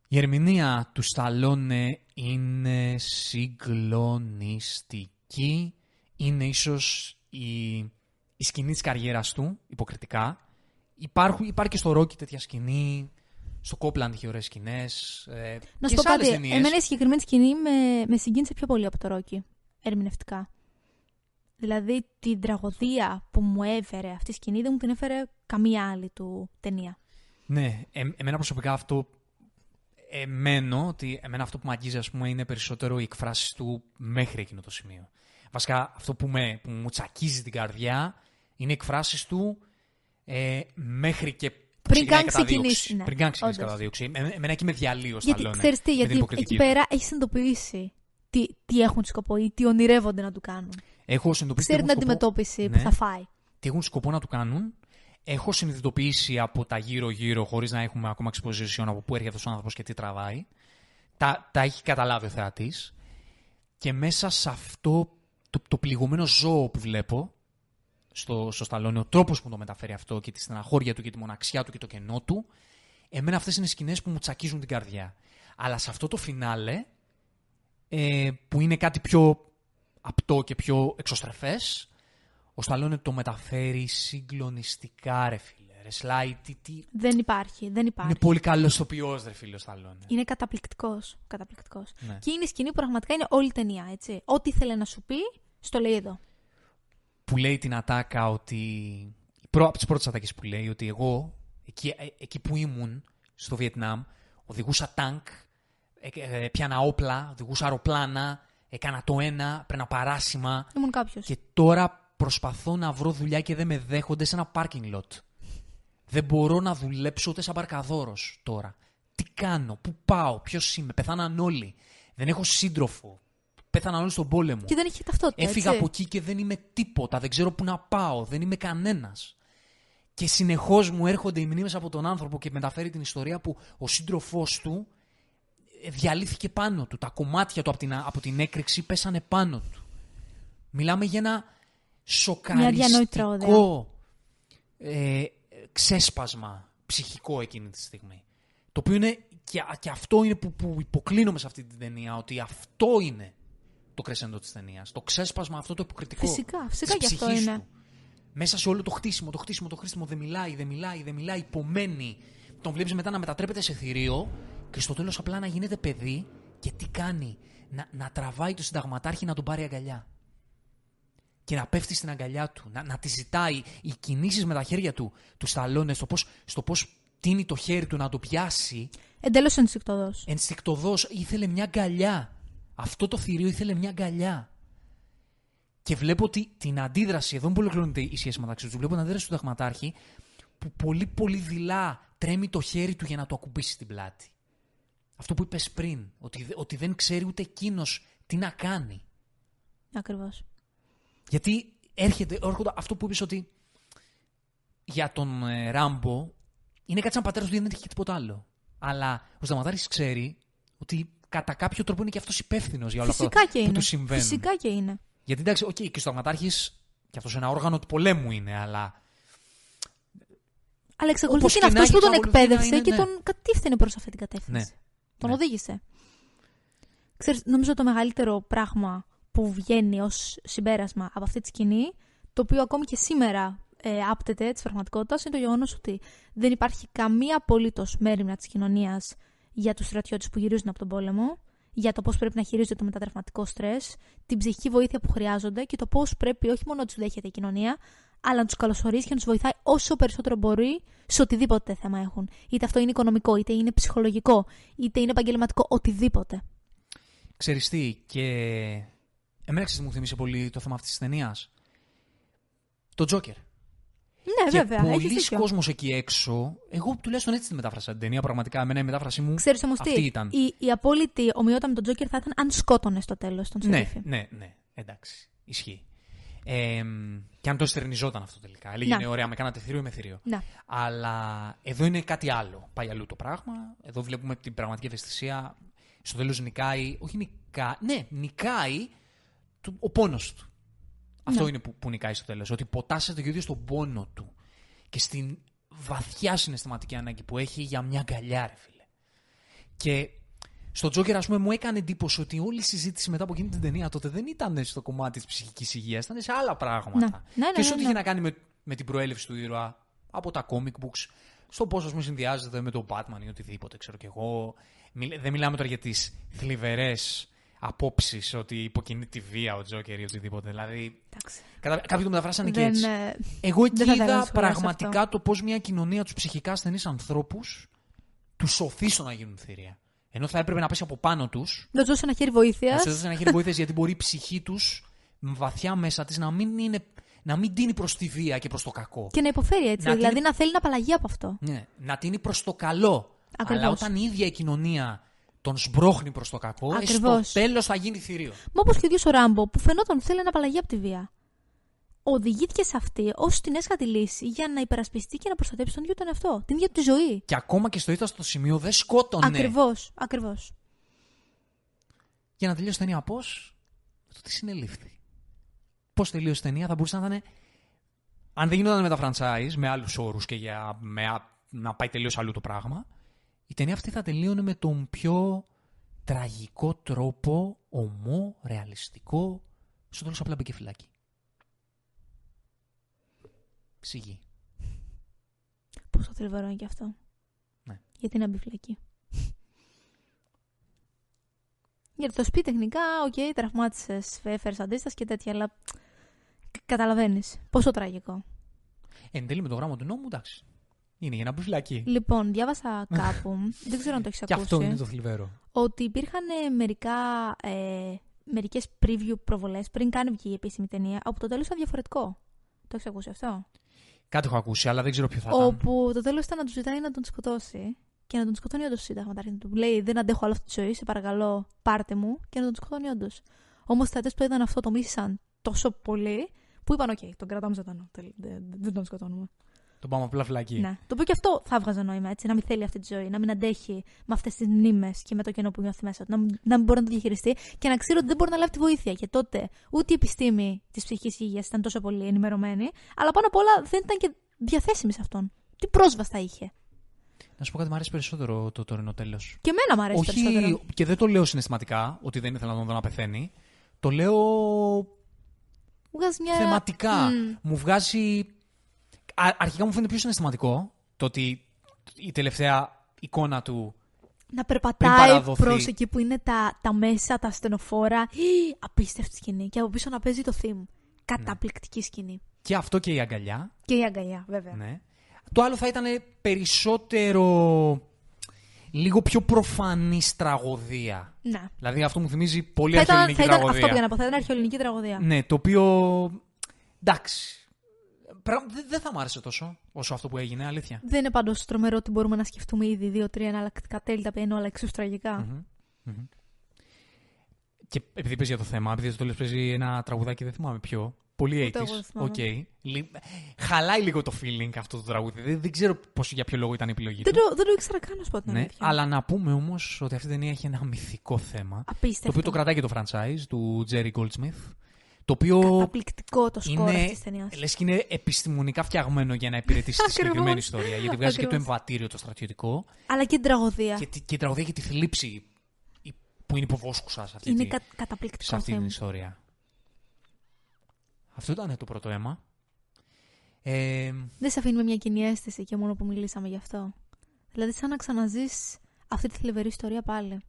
Η ερμηνεία του Σταλόνε είναι συγκλονιστική. Είναι ίσως η σκηνή της καριέρας του, υποκριτικά. Υπάρχει και στο Rocky τέτοια σκηνή. Στο Copland είχε ωραίες σκηνές. Να σου πω κάτι. Εμένα η συγκεκριμένη σκηνή με συγκίνησε πιο πολύ από το Rocky, ερμηνευτικά. Δηλαδή την τραγωδία που μου έφερε αυτή η σκηνή δεν μου την έφερε καμία άλλη του ταινία. Ναι, εμένα προσωπικά αυτό. Εμένα αυτό που με αγγίζει, ας πούμε, είναι περισσότερο οι εκφράσεις του μέχρι εκείνο το σημείο. Βασικά, αυτό που μου τσακίζει την καρδιά είναι οι εκφράσεις του μέχρι και πριν καν ξεκινήσει. Ναι. Πριν καν ξεκινήσει καταδίωξη. Εμένα εκεί με διαλύω στα λόγια. Ξέρεις τι, γιατί εκεί πέρα έχει συνειδητοποιήσει τι έχουν σκοπό ή τι ονειρεύονται να του κάνουν. Έχω συνειδητοποιήσει. Ξέρει την αντιμετώπιση που θα φάει. Τι έχουν σκοπό να του κάνουν. Έχω συνειδητοποιήσει από τα γύρω-γύρω, χωρίς να έχουμε ακόμα exposition από πού έρχεται ο άνθρωπος και τι τραβάει. Τα έχει καταλάβει ο θεατής. Και μέσα σε αυτό το πληγωμένο ζώο που βλέπω στο Σταλόνε, ο τρόπος που το μεταφέρει αυτό και τη στεναχώρια του και τη μοναξιά του και το κενό του, εμένα αυτές είναι σκηνές που μου τσακίζουν την καρδιά. Αλλά σε αυτό το φινάλε, που είναι κάτι πιο απτό και πιο εξωστρεφές, ο Σταλόνε το μεταφέρει συγκλονιστικά, ρε φίλε. Ρε Σλάι, τι. Δεν υπάρχει. Είναι πολύ καλός ηθοποιός, ρε φίλε, ο Σταλόνε. Είναι καταπληκτικός. Ναι. Και είναι η σκηνή που πραγματικά είναι όλη ταινία, έτσι. Ό,τι ήθελε να σου πει, στο λέει εδώ. Που λέει την ατάκα ότι. Από τις πρώτες ατάκες που λέει ότι εγώ, εκεί που ήμουν στο Βιετνάμ, οδηγούσα τάγκ, πιάνα όπλα, οδηγούσα αεροπλάνα, έκανα το ένα, παίρνα παράσημα. Ήμουν κάποιος. Και τώρα προσπαθώ να βρω δουλειά και δεν με δέχονται σε ένα parking lot. Δεν μπορώ να δουλέψω ούτε σαν παρκαδόρος τώρα. Τι κάνω, πού πάω, ποιος είμαι, πεθάναν όλοι. Δεν έχω σύντροφο. Πέθαναν όλοι στον πόλεμο. Και δεν είχε ταυτότητα. Έφυγα έτσι από εκεί και δεν είμαι τίποτα. Δεν ξέρω πού να πάω. Δεν είμαι κανένας. Και συνεχώς μου έρχονται οι μνήμες από τον άνθρωπο και μεταφέρει την ιστορία που ο σύντροφός του διαλύθηκε πάνω του. Τα κομμάτια του από την έκρηξη πέσανε πάνω του. Μιλάμε για ένα σοκαριστικό ξέσπασμα ψυχικό εκείνη τη στιγμή. Το οποίο είναι και αυτό είναι που υποκλίνομαι σε αυτή την ταινία, ότι αυτό είναι το κρεσέντο της ταινίας. Το ξέσπασμα αυτό το υποκριτικό. Φυσικά και αυτό είναι. Του. Μέσα σε όλο το χτίσιμο, δεν μιλάει, υπομένει. Τον βλέπεις μετά να μετατρέπεται σε θηρίο και στο τέλος απλά να γίνεται παιδί και τι κάνει. Να τραβάει το συνταγματάρχη να τον πάρει αγκαλιά. Και να πέφτει στην αγκαλιά του, να τη ζητάει οι κινήσεις με τα χέρια του Σταλόνε, στο πώς τίνει το χέρι του να το πιάσει. Εντελώς ενστικτοδός. Ήθελε μια αγκαλιά. Αυτό το θηρίο ήθελε μια αγκαλιά. Και βλέπω ότι την αντίδραση, εδώ που ολοκληρώνεται η σχέση μεταξύ του, βλέπω την αντίδραση του δαγματάρχη που πολύ πολύ δειλά τρέμει το χέρι του για να το ακουμπήσει στην πλάτη. Αυτό που είπες πριν, ότι δεν ξέρει ούτε εκείνος τι να κάνει. Ακριβώς. Γιατί έρχονται αυτό που είπες ότι για τον Ράμπο είναι κάτι σαν πατέρας του, δεν έχει τίποτα άλλο. Αλλά ο Σταματάρης ξέρει ότι κατά κάποιο τρόπο είναι και αυτός υπεύθυνος για όλα αυτά που του συμβαίνουν. Φυσικά και είναι. Γιατί εντάξει, okay, και ο Σταματάρχης και αυτός ένα όργανο του πολέμου είναι, αλλά. Αλλά εξακολουθεί και είναι αυτός που τον εκπαίδευσε είναι, ναι, και τον κατήφθηνε προς αυτή την κατεύθυνση. Ναι. Τον οδήγησε. Ξέρεις, νομίζω το μεγαλύτερο πράγμα που βγαίνει ως συμπέρασμα από αυτή τη σκηνή, το οποίο ακόμη και σήμερα άπτεται της πραγματικότητας, είναι το γεγονός ότι δεν υπάρχει καμία απολύτως μέριμνα της κοινωνίας για τους στρατιώτες που γυρίζουν από τον πόλεμο, για το πώς πρέπει να χειρίζονται το μετατραυματικό στρες, την ψυχική βοήθεια που χρειάζονται και το πώς πρέπει όχι μόνο να τους δέχεται η κοινωνία, αλλά να τους καλωσορίζει και να τους βοηθάει όσο περισσότερο μπορεί σε οτιδήποτε θέμα έχουν. Είτε αυτό είναι οικονομικό, είτε είναι ψυχολογικό, είτε είναι επαγγελματικό, οτιδήποτε. Ξέρεις τι, και εμένα μου θύμισε πολύ το θέμα αυτής της ταινίας. Το Τζόκερ. Ναι, και βέβαια. Πολλοί κόσμος εκεί έξω, εγώ τουλάχιστον έτσι τη μετάφρασα την ταινία. Πραγματικά, εμένα η μετάφρασή μου. Ξέρεις όμως αυτή τι, ήταν. Η απόλυτη ομοιότητα με τον Τζόκερ θα ήταν αν σκότωνε στο τέλος τον Σερίφη. Ναι, εντάξει. Ισχύει. Και αν το εστερνιζόταν αυτό τελικά. Έλεγε ναι, ωραία, με κάνατε θηρίο ή με θηρίο. Ναι. Αλλά εδώ είναι κάτι άλλο. Πάει αλλού το πράγμα. Εδώ βλέπουμε την πραγματική ευαισθησία. Στο τέλος νικάει. Όχι νικάει. Ναι, νικάει ο πόνος του. Αυτό ναι, είναι που νικάει στο τέλος. Ότι ποτάσεται και ο ίδιος στον πόνο του. Και στην βαθιά συναισθηματική ανάγκη που έχει για μια αγκαλιά, ρε φίλε. Και στο Τζόκερ, ας πούμε, μου έκανε εντύπωση ότι όλη η συζήτηση μετά από εκείνη την ταινία τότε δεν ήταν στο κομμάτι της ψυχικής υγείας, ήταν σε άλλα πράγματα. Ναι. Και σε ό,τι είχε να κάνει με την προέλευση του ήρωα από τα comic books, στο πώς, ας πούμε, συνδυάζεται με τον Batman ή οτιδήποτε, ξέρω κι εγώ. Δεν μιλάμε τώρα για τις θλιβερές απόψεις ότι υποκινεί τη βία ο Τζόκερ ή οτιδήποτε. Δηλαδή. Κάποιοι το μεταφράσανε και έτσι. Εγώ εκεί είδα πραγματικά αυτό, το πώς μια κοινωνία τους ψυχικά ασθενείς ανθρώπους τους σωθεί στο να γίνουν θηρία. Ενώ θα έπρεπε να πέσει από πάνω τους. Να τους δώσει ένα χέρι βοήθειας. Να τους δώσει ένα χέρι βοήθειας, γιατί μπορεί η ψυχή τους βαθιά μέσα της να μην τίνει προς τη βία και προς το κακό. Και να υποφέρει έτσι. Δηλαδή να θέλει να απαλλαγεί από αυτό. Ναι, να τίνει προς το καλό. Ακριβώς. Αλλά όταν η ίδια η κοινωνία τον σπρώχνει προς το κακό, στο τέλος θα γίνει θηρίο. Μα όπως και ο ίδιος ο Ράμπο, που φαινόταν θέλει να απαλλαγεί από τη βία, οδηγήθηκε σε αυτή ως την έσχατη λύση για να υπερασπιστεί και να προστατέψει τον ίδιο τον εαυτό, την ίδια του τη ζωή. Και ακόμα και στο ήταν στο σημείο δεν σκότωνε. Ακριβώς. Για να τελειώσει η ταινία πώς, το τι συνελήφθη. Πώς τελείωσε η ταινία θα μπορούσε να ήταν. Αν δεν γινόταν με τα franchise, με άλλους όρους και για να πάει τελείως αλλού το πράγμα, η ταινία αυτή θα τελείωνε με τον πιο τραγικό τρόπο, ομό, ρεαλιστικό, στο τέλος απλά μπήκε φυλάκι. Ψυχή. Πόσο θλιβερό είναι και αυτό. Ναι. Γιατί να μπει φυλακή. Γιατί το σπίτι τεχνικά, οκ, τραυμάτισες, έφερες αντίσταση και τέτοια, αλλά καταλαβαίνεις πόσο τραγικό. Εν τέλει με το γράμμα του νόμου, εντάξει. Είναι για να μπει φυλακή. Λοιπόν, διάβασα κάπου, δεν ξέρω αν το έχεις ακούσει. Και αυτό είναι το θλιβερό. Ότι υπήρχαν μερικές preview προβολές πριν καν βγει η επίσημη ταινία, όπου το τέλος ήταν διαφορετικό. Το έχεις ακούσει αυτό? Κάτι έχω ακούσει, αλλά δεν ξέρω ποιο θα ήταν. Όπου το τέλος ήταν να του ζητάει να τον σκοτώσει. Και να τον σκοτώνει όντως συνταγματάρχη. Να του λέει: δεν αντέχω άλλο αυτή τη ζωή, σε παρακαλώ, πάρτε μου. Και να τον σκοτώνει όντως. Όμως οι στρατιώτες που είδαν αυτό το μίσησαν τόσο πολύ, που είπαν: οκ, τον κρατάμε ζωντανό. Δεν τον σκοτώνουμε. Τον πάμε απλά φυλακή. Ναι. Το οποίο και αυτό θα βγάζει νόημα, έτσι. Να μην θέλει αυτή τη ζωή, να μην αντέχει με αυτές τις μνήμες και με το κενό που νιώθει μέσα του. Να μην μπορεί να το διαχειριστεί και να ξέρει ότι δεν μπορεί να λάβει τη βοήθεια. Και τότε ούτε η επιστήμη της ψυχικής υγείας ήταν τόσο πολύ ενημερωμένη, αλλά πάνω απ' όλα δεν ήταν και διαθέσιμη σε αυτόν. Τι πρόσβαση θα είχε. Να σου πω κάτι, μου αρέσει περισσότερο το τωρινό τέλος. Και εμένα μου αρέσει περισσότερο. Και δεν το λέω συναισθηματικά ότι δεν ήθελα να τον δω να πεθαίνει. Το λέω. Θεματικά. Μου βγάζει. Αρχικά μου φαίνεται πιο συναισθηματικό το ότι η τελευταία εικόνα του. Να περπατάει προς εκεί που είναι τα μέσα, τα ασθενοφόρα. Απίστευτη σκηνή. Και από πίσω να παίζει το theme. Καταπληκτική σκηνή. Και αυτό και η αγκαλιά. Και η αγκαλιά, βέβαια. Ναι. Το άλλο θα ήταν περισσότερο. Λίγο πιο προφανή τραγωδία. Ναι. Δηλαδή αυτό μου θυμίζει πολύ αρχαιοελληνική τραγωδία. Αυτό πήγα να πω. Θα ήταν αρχαιοελληνική τραγωδία. Ναι, το οποίο. Εντάξει. Δεν θα μ' άρεσε τόσο όσο αυτό που έγινε, αλήθεια. Δεν είναι πάντως τρομερό ότι μπορούμε να σκεφτούμε ήδη 2-3 εναλλακτικά τέλη τα οποία είναι όλα εξίσου τραγικά. Mm-hmm. Mm-hmm. Και επειδή παίζει για το θέμα, επειδή το παίζει ένα τραγουδάκι, δεν θυμάμαι ποιο. Πολύ 80's. Okay. Χαλάει λίγο το feeling αυτό το τραγούδι. Δεν ξέρω για ποιο λόγο ήταν η επιλογή του. Δεν το ήξερα καν, να σου πω την αλήθεια. Αλλά να πούμε όμως ότι αυτή η ταινία έχει ένα μυθικό θέμα. Απίστευτο. Το οποίο το κρατάει και το franchise του Jerry Goldsmith. Το οποίο. Καταπληκτικό το σκορ αυτής της ταινίας. Λες και είναι επιστημονικά φτιαγμένο για να υπηρετήσει τη συγκεκριμένη ιστορία. Γιατί βγάζει και το εμβατήριο το στρατιωτικό. Αλλά και την τραγωδία. Και η τραγωδία και τη θλίψη που είναι υποβόσκουσα σε αυτή την ιστορία. Αυτό ήταν το πρώτο αίμα. Δεν σε αφήνουμε μια κοινή αίσθηση και μόνο που μιλήσαμε γι' αυτό. Δηλαδή σαν να ξαναζείς αυτή τη θλιβερή ιστορία πάλι.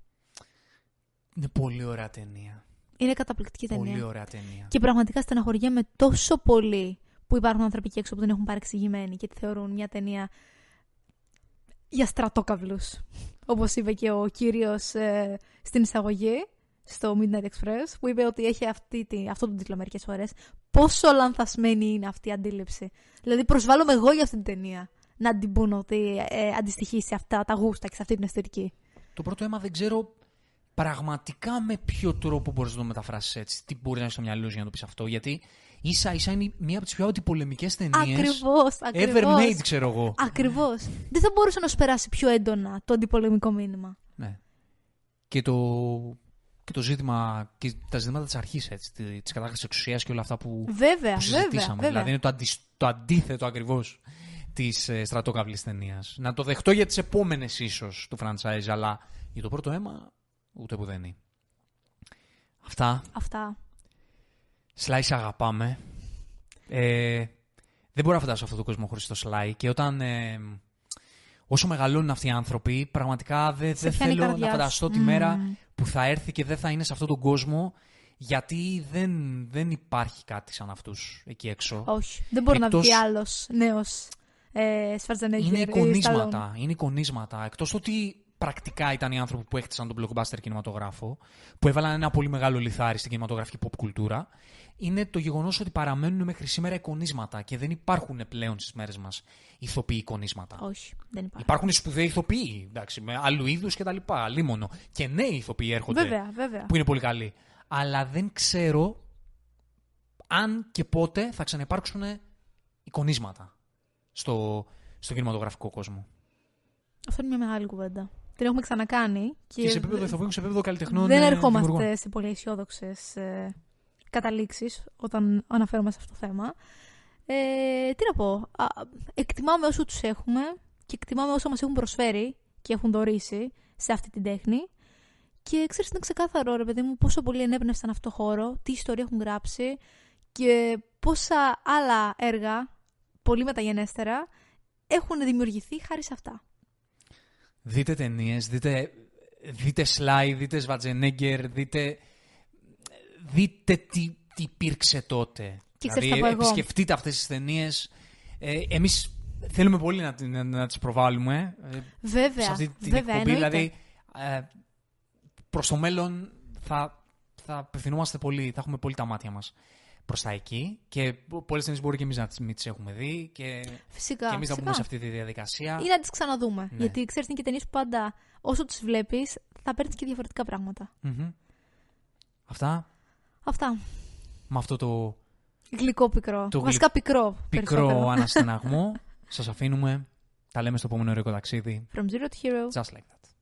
Είναι πολύ ωραία ταινία. Είναι καταπληκτική ταινία. Πολύ ωραία ταινία. Και πραγματικά στεναχωριέμαι τόσο πολύ που υπάρχουν άνθρωποι εκεί έξω που δεν έχουν πάρει εξηγημένοι και τη θεωρούν μια ταινία για στρατόκαυλους. Όπως είπε και ο κύριος στην εισαγωγή. Στο Midnight Express, που είπε ότι έχει αυτό τον τίτλο μερικές φορές. Πόσο λανθασμένη είναι αυτή η αντίληψη. Δηλαδή, προσβάλλομαι εγώ για αυτή την ταινία να την πούνε ότι αντιστοιχεί σε αυτά τα γούστα και σε αυτή την αισθητική. Το πρώτο αίμα δεν ξέρω πραγματικά με ποιο τρόπο μπορείς να το μεταφράσεις έτσι. Τι μπορεί να είναι στο μυαλό σου για να το πεις αυτό. Γιατί ίσα-ίσα είναι μία από τις πιο αντιπολεμικές ταινίες. Ακριβώς. Ever made, ξέρω εγώ. Ακριβώς. Δεν θα μπορούσε να σου περάσει πιο έντονα το αντιπολεμικό μήνυμα. Ναι. Και το ζήτημα και τα ζητήματα της αρχής, της κατάχρησης εξουσίας και όλα αυτά που συζητήσαμε. Βέβαια. Δηλαδή είναι το αντίθετο ακριβώς της στρατόκαυλης ταινίας. Να το δεχτώ για τις επόμενες ίσως του franchise, αλλά για το πρώτο αίμα ούτε που δεν είναι. Αυτά. Sly σε αγαπάμε. Δεν μπορώ να φαντάσω αυτόν τον κόσμο χωρίς το Sly. Και όταν... Όσο μεγαλώνουν αυτοί οι άνθρωποι, πραγματικά δεν θέλω να φανταστώ τη μέρα που θα έρθει και δεν θα είναι σε αυτόν τον κόσμο, γιατί δεν υπάρχει κάτι σαν αυτούς εκεί έξω. Όχι, δεν μπορεί να βγει άλλος νέος Schwarzenegger. Είναι εικονίσματα. Εκτός ότι πρακτικά ήταν οι άνθρωποι που έχτισαν τον blockbuster κινηματογράφο, που έβαλαν ένα πολύ μεγάλο λιθάρι στην κινηματογραφική pop κουλτούρα, είναι το γεγονός ότι παραμένουν μέχρι σήμερα εικονίσματα και δεν υπάρχουν πλέον στις μέρες μας ηθοποιοί εικονίσματα. Όχι, δεν υπάρχουν. Υπάρχουν σπουδαίοι ηθοποιοί, εντάξει, με άλλου είδους και τα λοιπά, λίμωνο. Και νέοι ηθοποιοί έρχονται, βέβαια. Που είναι πολύ καλοί. Αλλά δεν ξέρω αν και πότε θα ξαναυπάρξουν εικονίσματα στο κινηματογραφικό κόσμο. Αυτό είναι μια μεγάλη κουβέντα. Την έχουμε ξανακάνει. Και σε επίπεδο ηθοποιού, σε επίπεδο καλλιτεχνών. Δεν ερχόμαστε δημιουργών. Σε πολύ αισιόδοξες καταλήξεις όταν αναφέρομαι σε αυτό το θέμα. Τι να πω. Εκτιμάμε όσου τους έχουμε και εκτιμάμε όσα μας έχουν προσφέρει και έχουν δωρήσει σε αυτή την τέχνη. Και ξέρεις, είναι ξεκάθαρο, ρε παιδί μου, πόσο πολύ ενέπνευσαν αυτό το χώρο, τι ιστορία έχουν γράψει και πόσα άλλα έργα, πολύ μεταγενέστερα, έχουν δημιουργηθεί χάρη σε αυτά. Δείτε ταινίες, δείτε Sly, δείτε Schwarzenegger, δείτε τι υπήρξε τότε. Και δηλαδή, επισκεφτείτε αυτές τις ταινίες. Εμείς θέλουμε πολύ να τις προβάλλουμε. Βέβαια, σε αυτή την εκπομπή, δηλαδή, προς το μέλλον θα απευθυνόμαστε πολύ, θα έχουμε πολύ τα μάτια μας προς τα εκεί και πολλές ταινίες μπορεί και εμείς να μην τις έχουμε δει και εμείς να μπούμε σε αυτή τη διαδικασία. Ή να τις ξαναδούμε. Ναι. Γιατί ξέρεις, είναι και ταινίες που πάντα όσο τις βλέπεις θα παίρνεις και διαφορετικά πράγματα. Mm-hmm. Αυτά. Με αυτό το... γλυκό πικρό. Βασικά πικρό αναστεναγμό. Σας αφήνουμε. Τα λέμε στο επόμενο ερωτικό ταξίδι. From Zero to Hero. Just like that.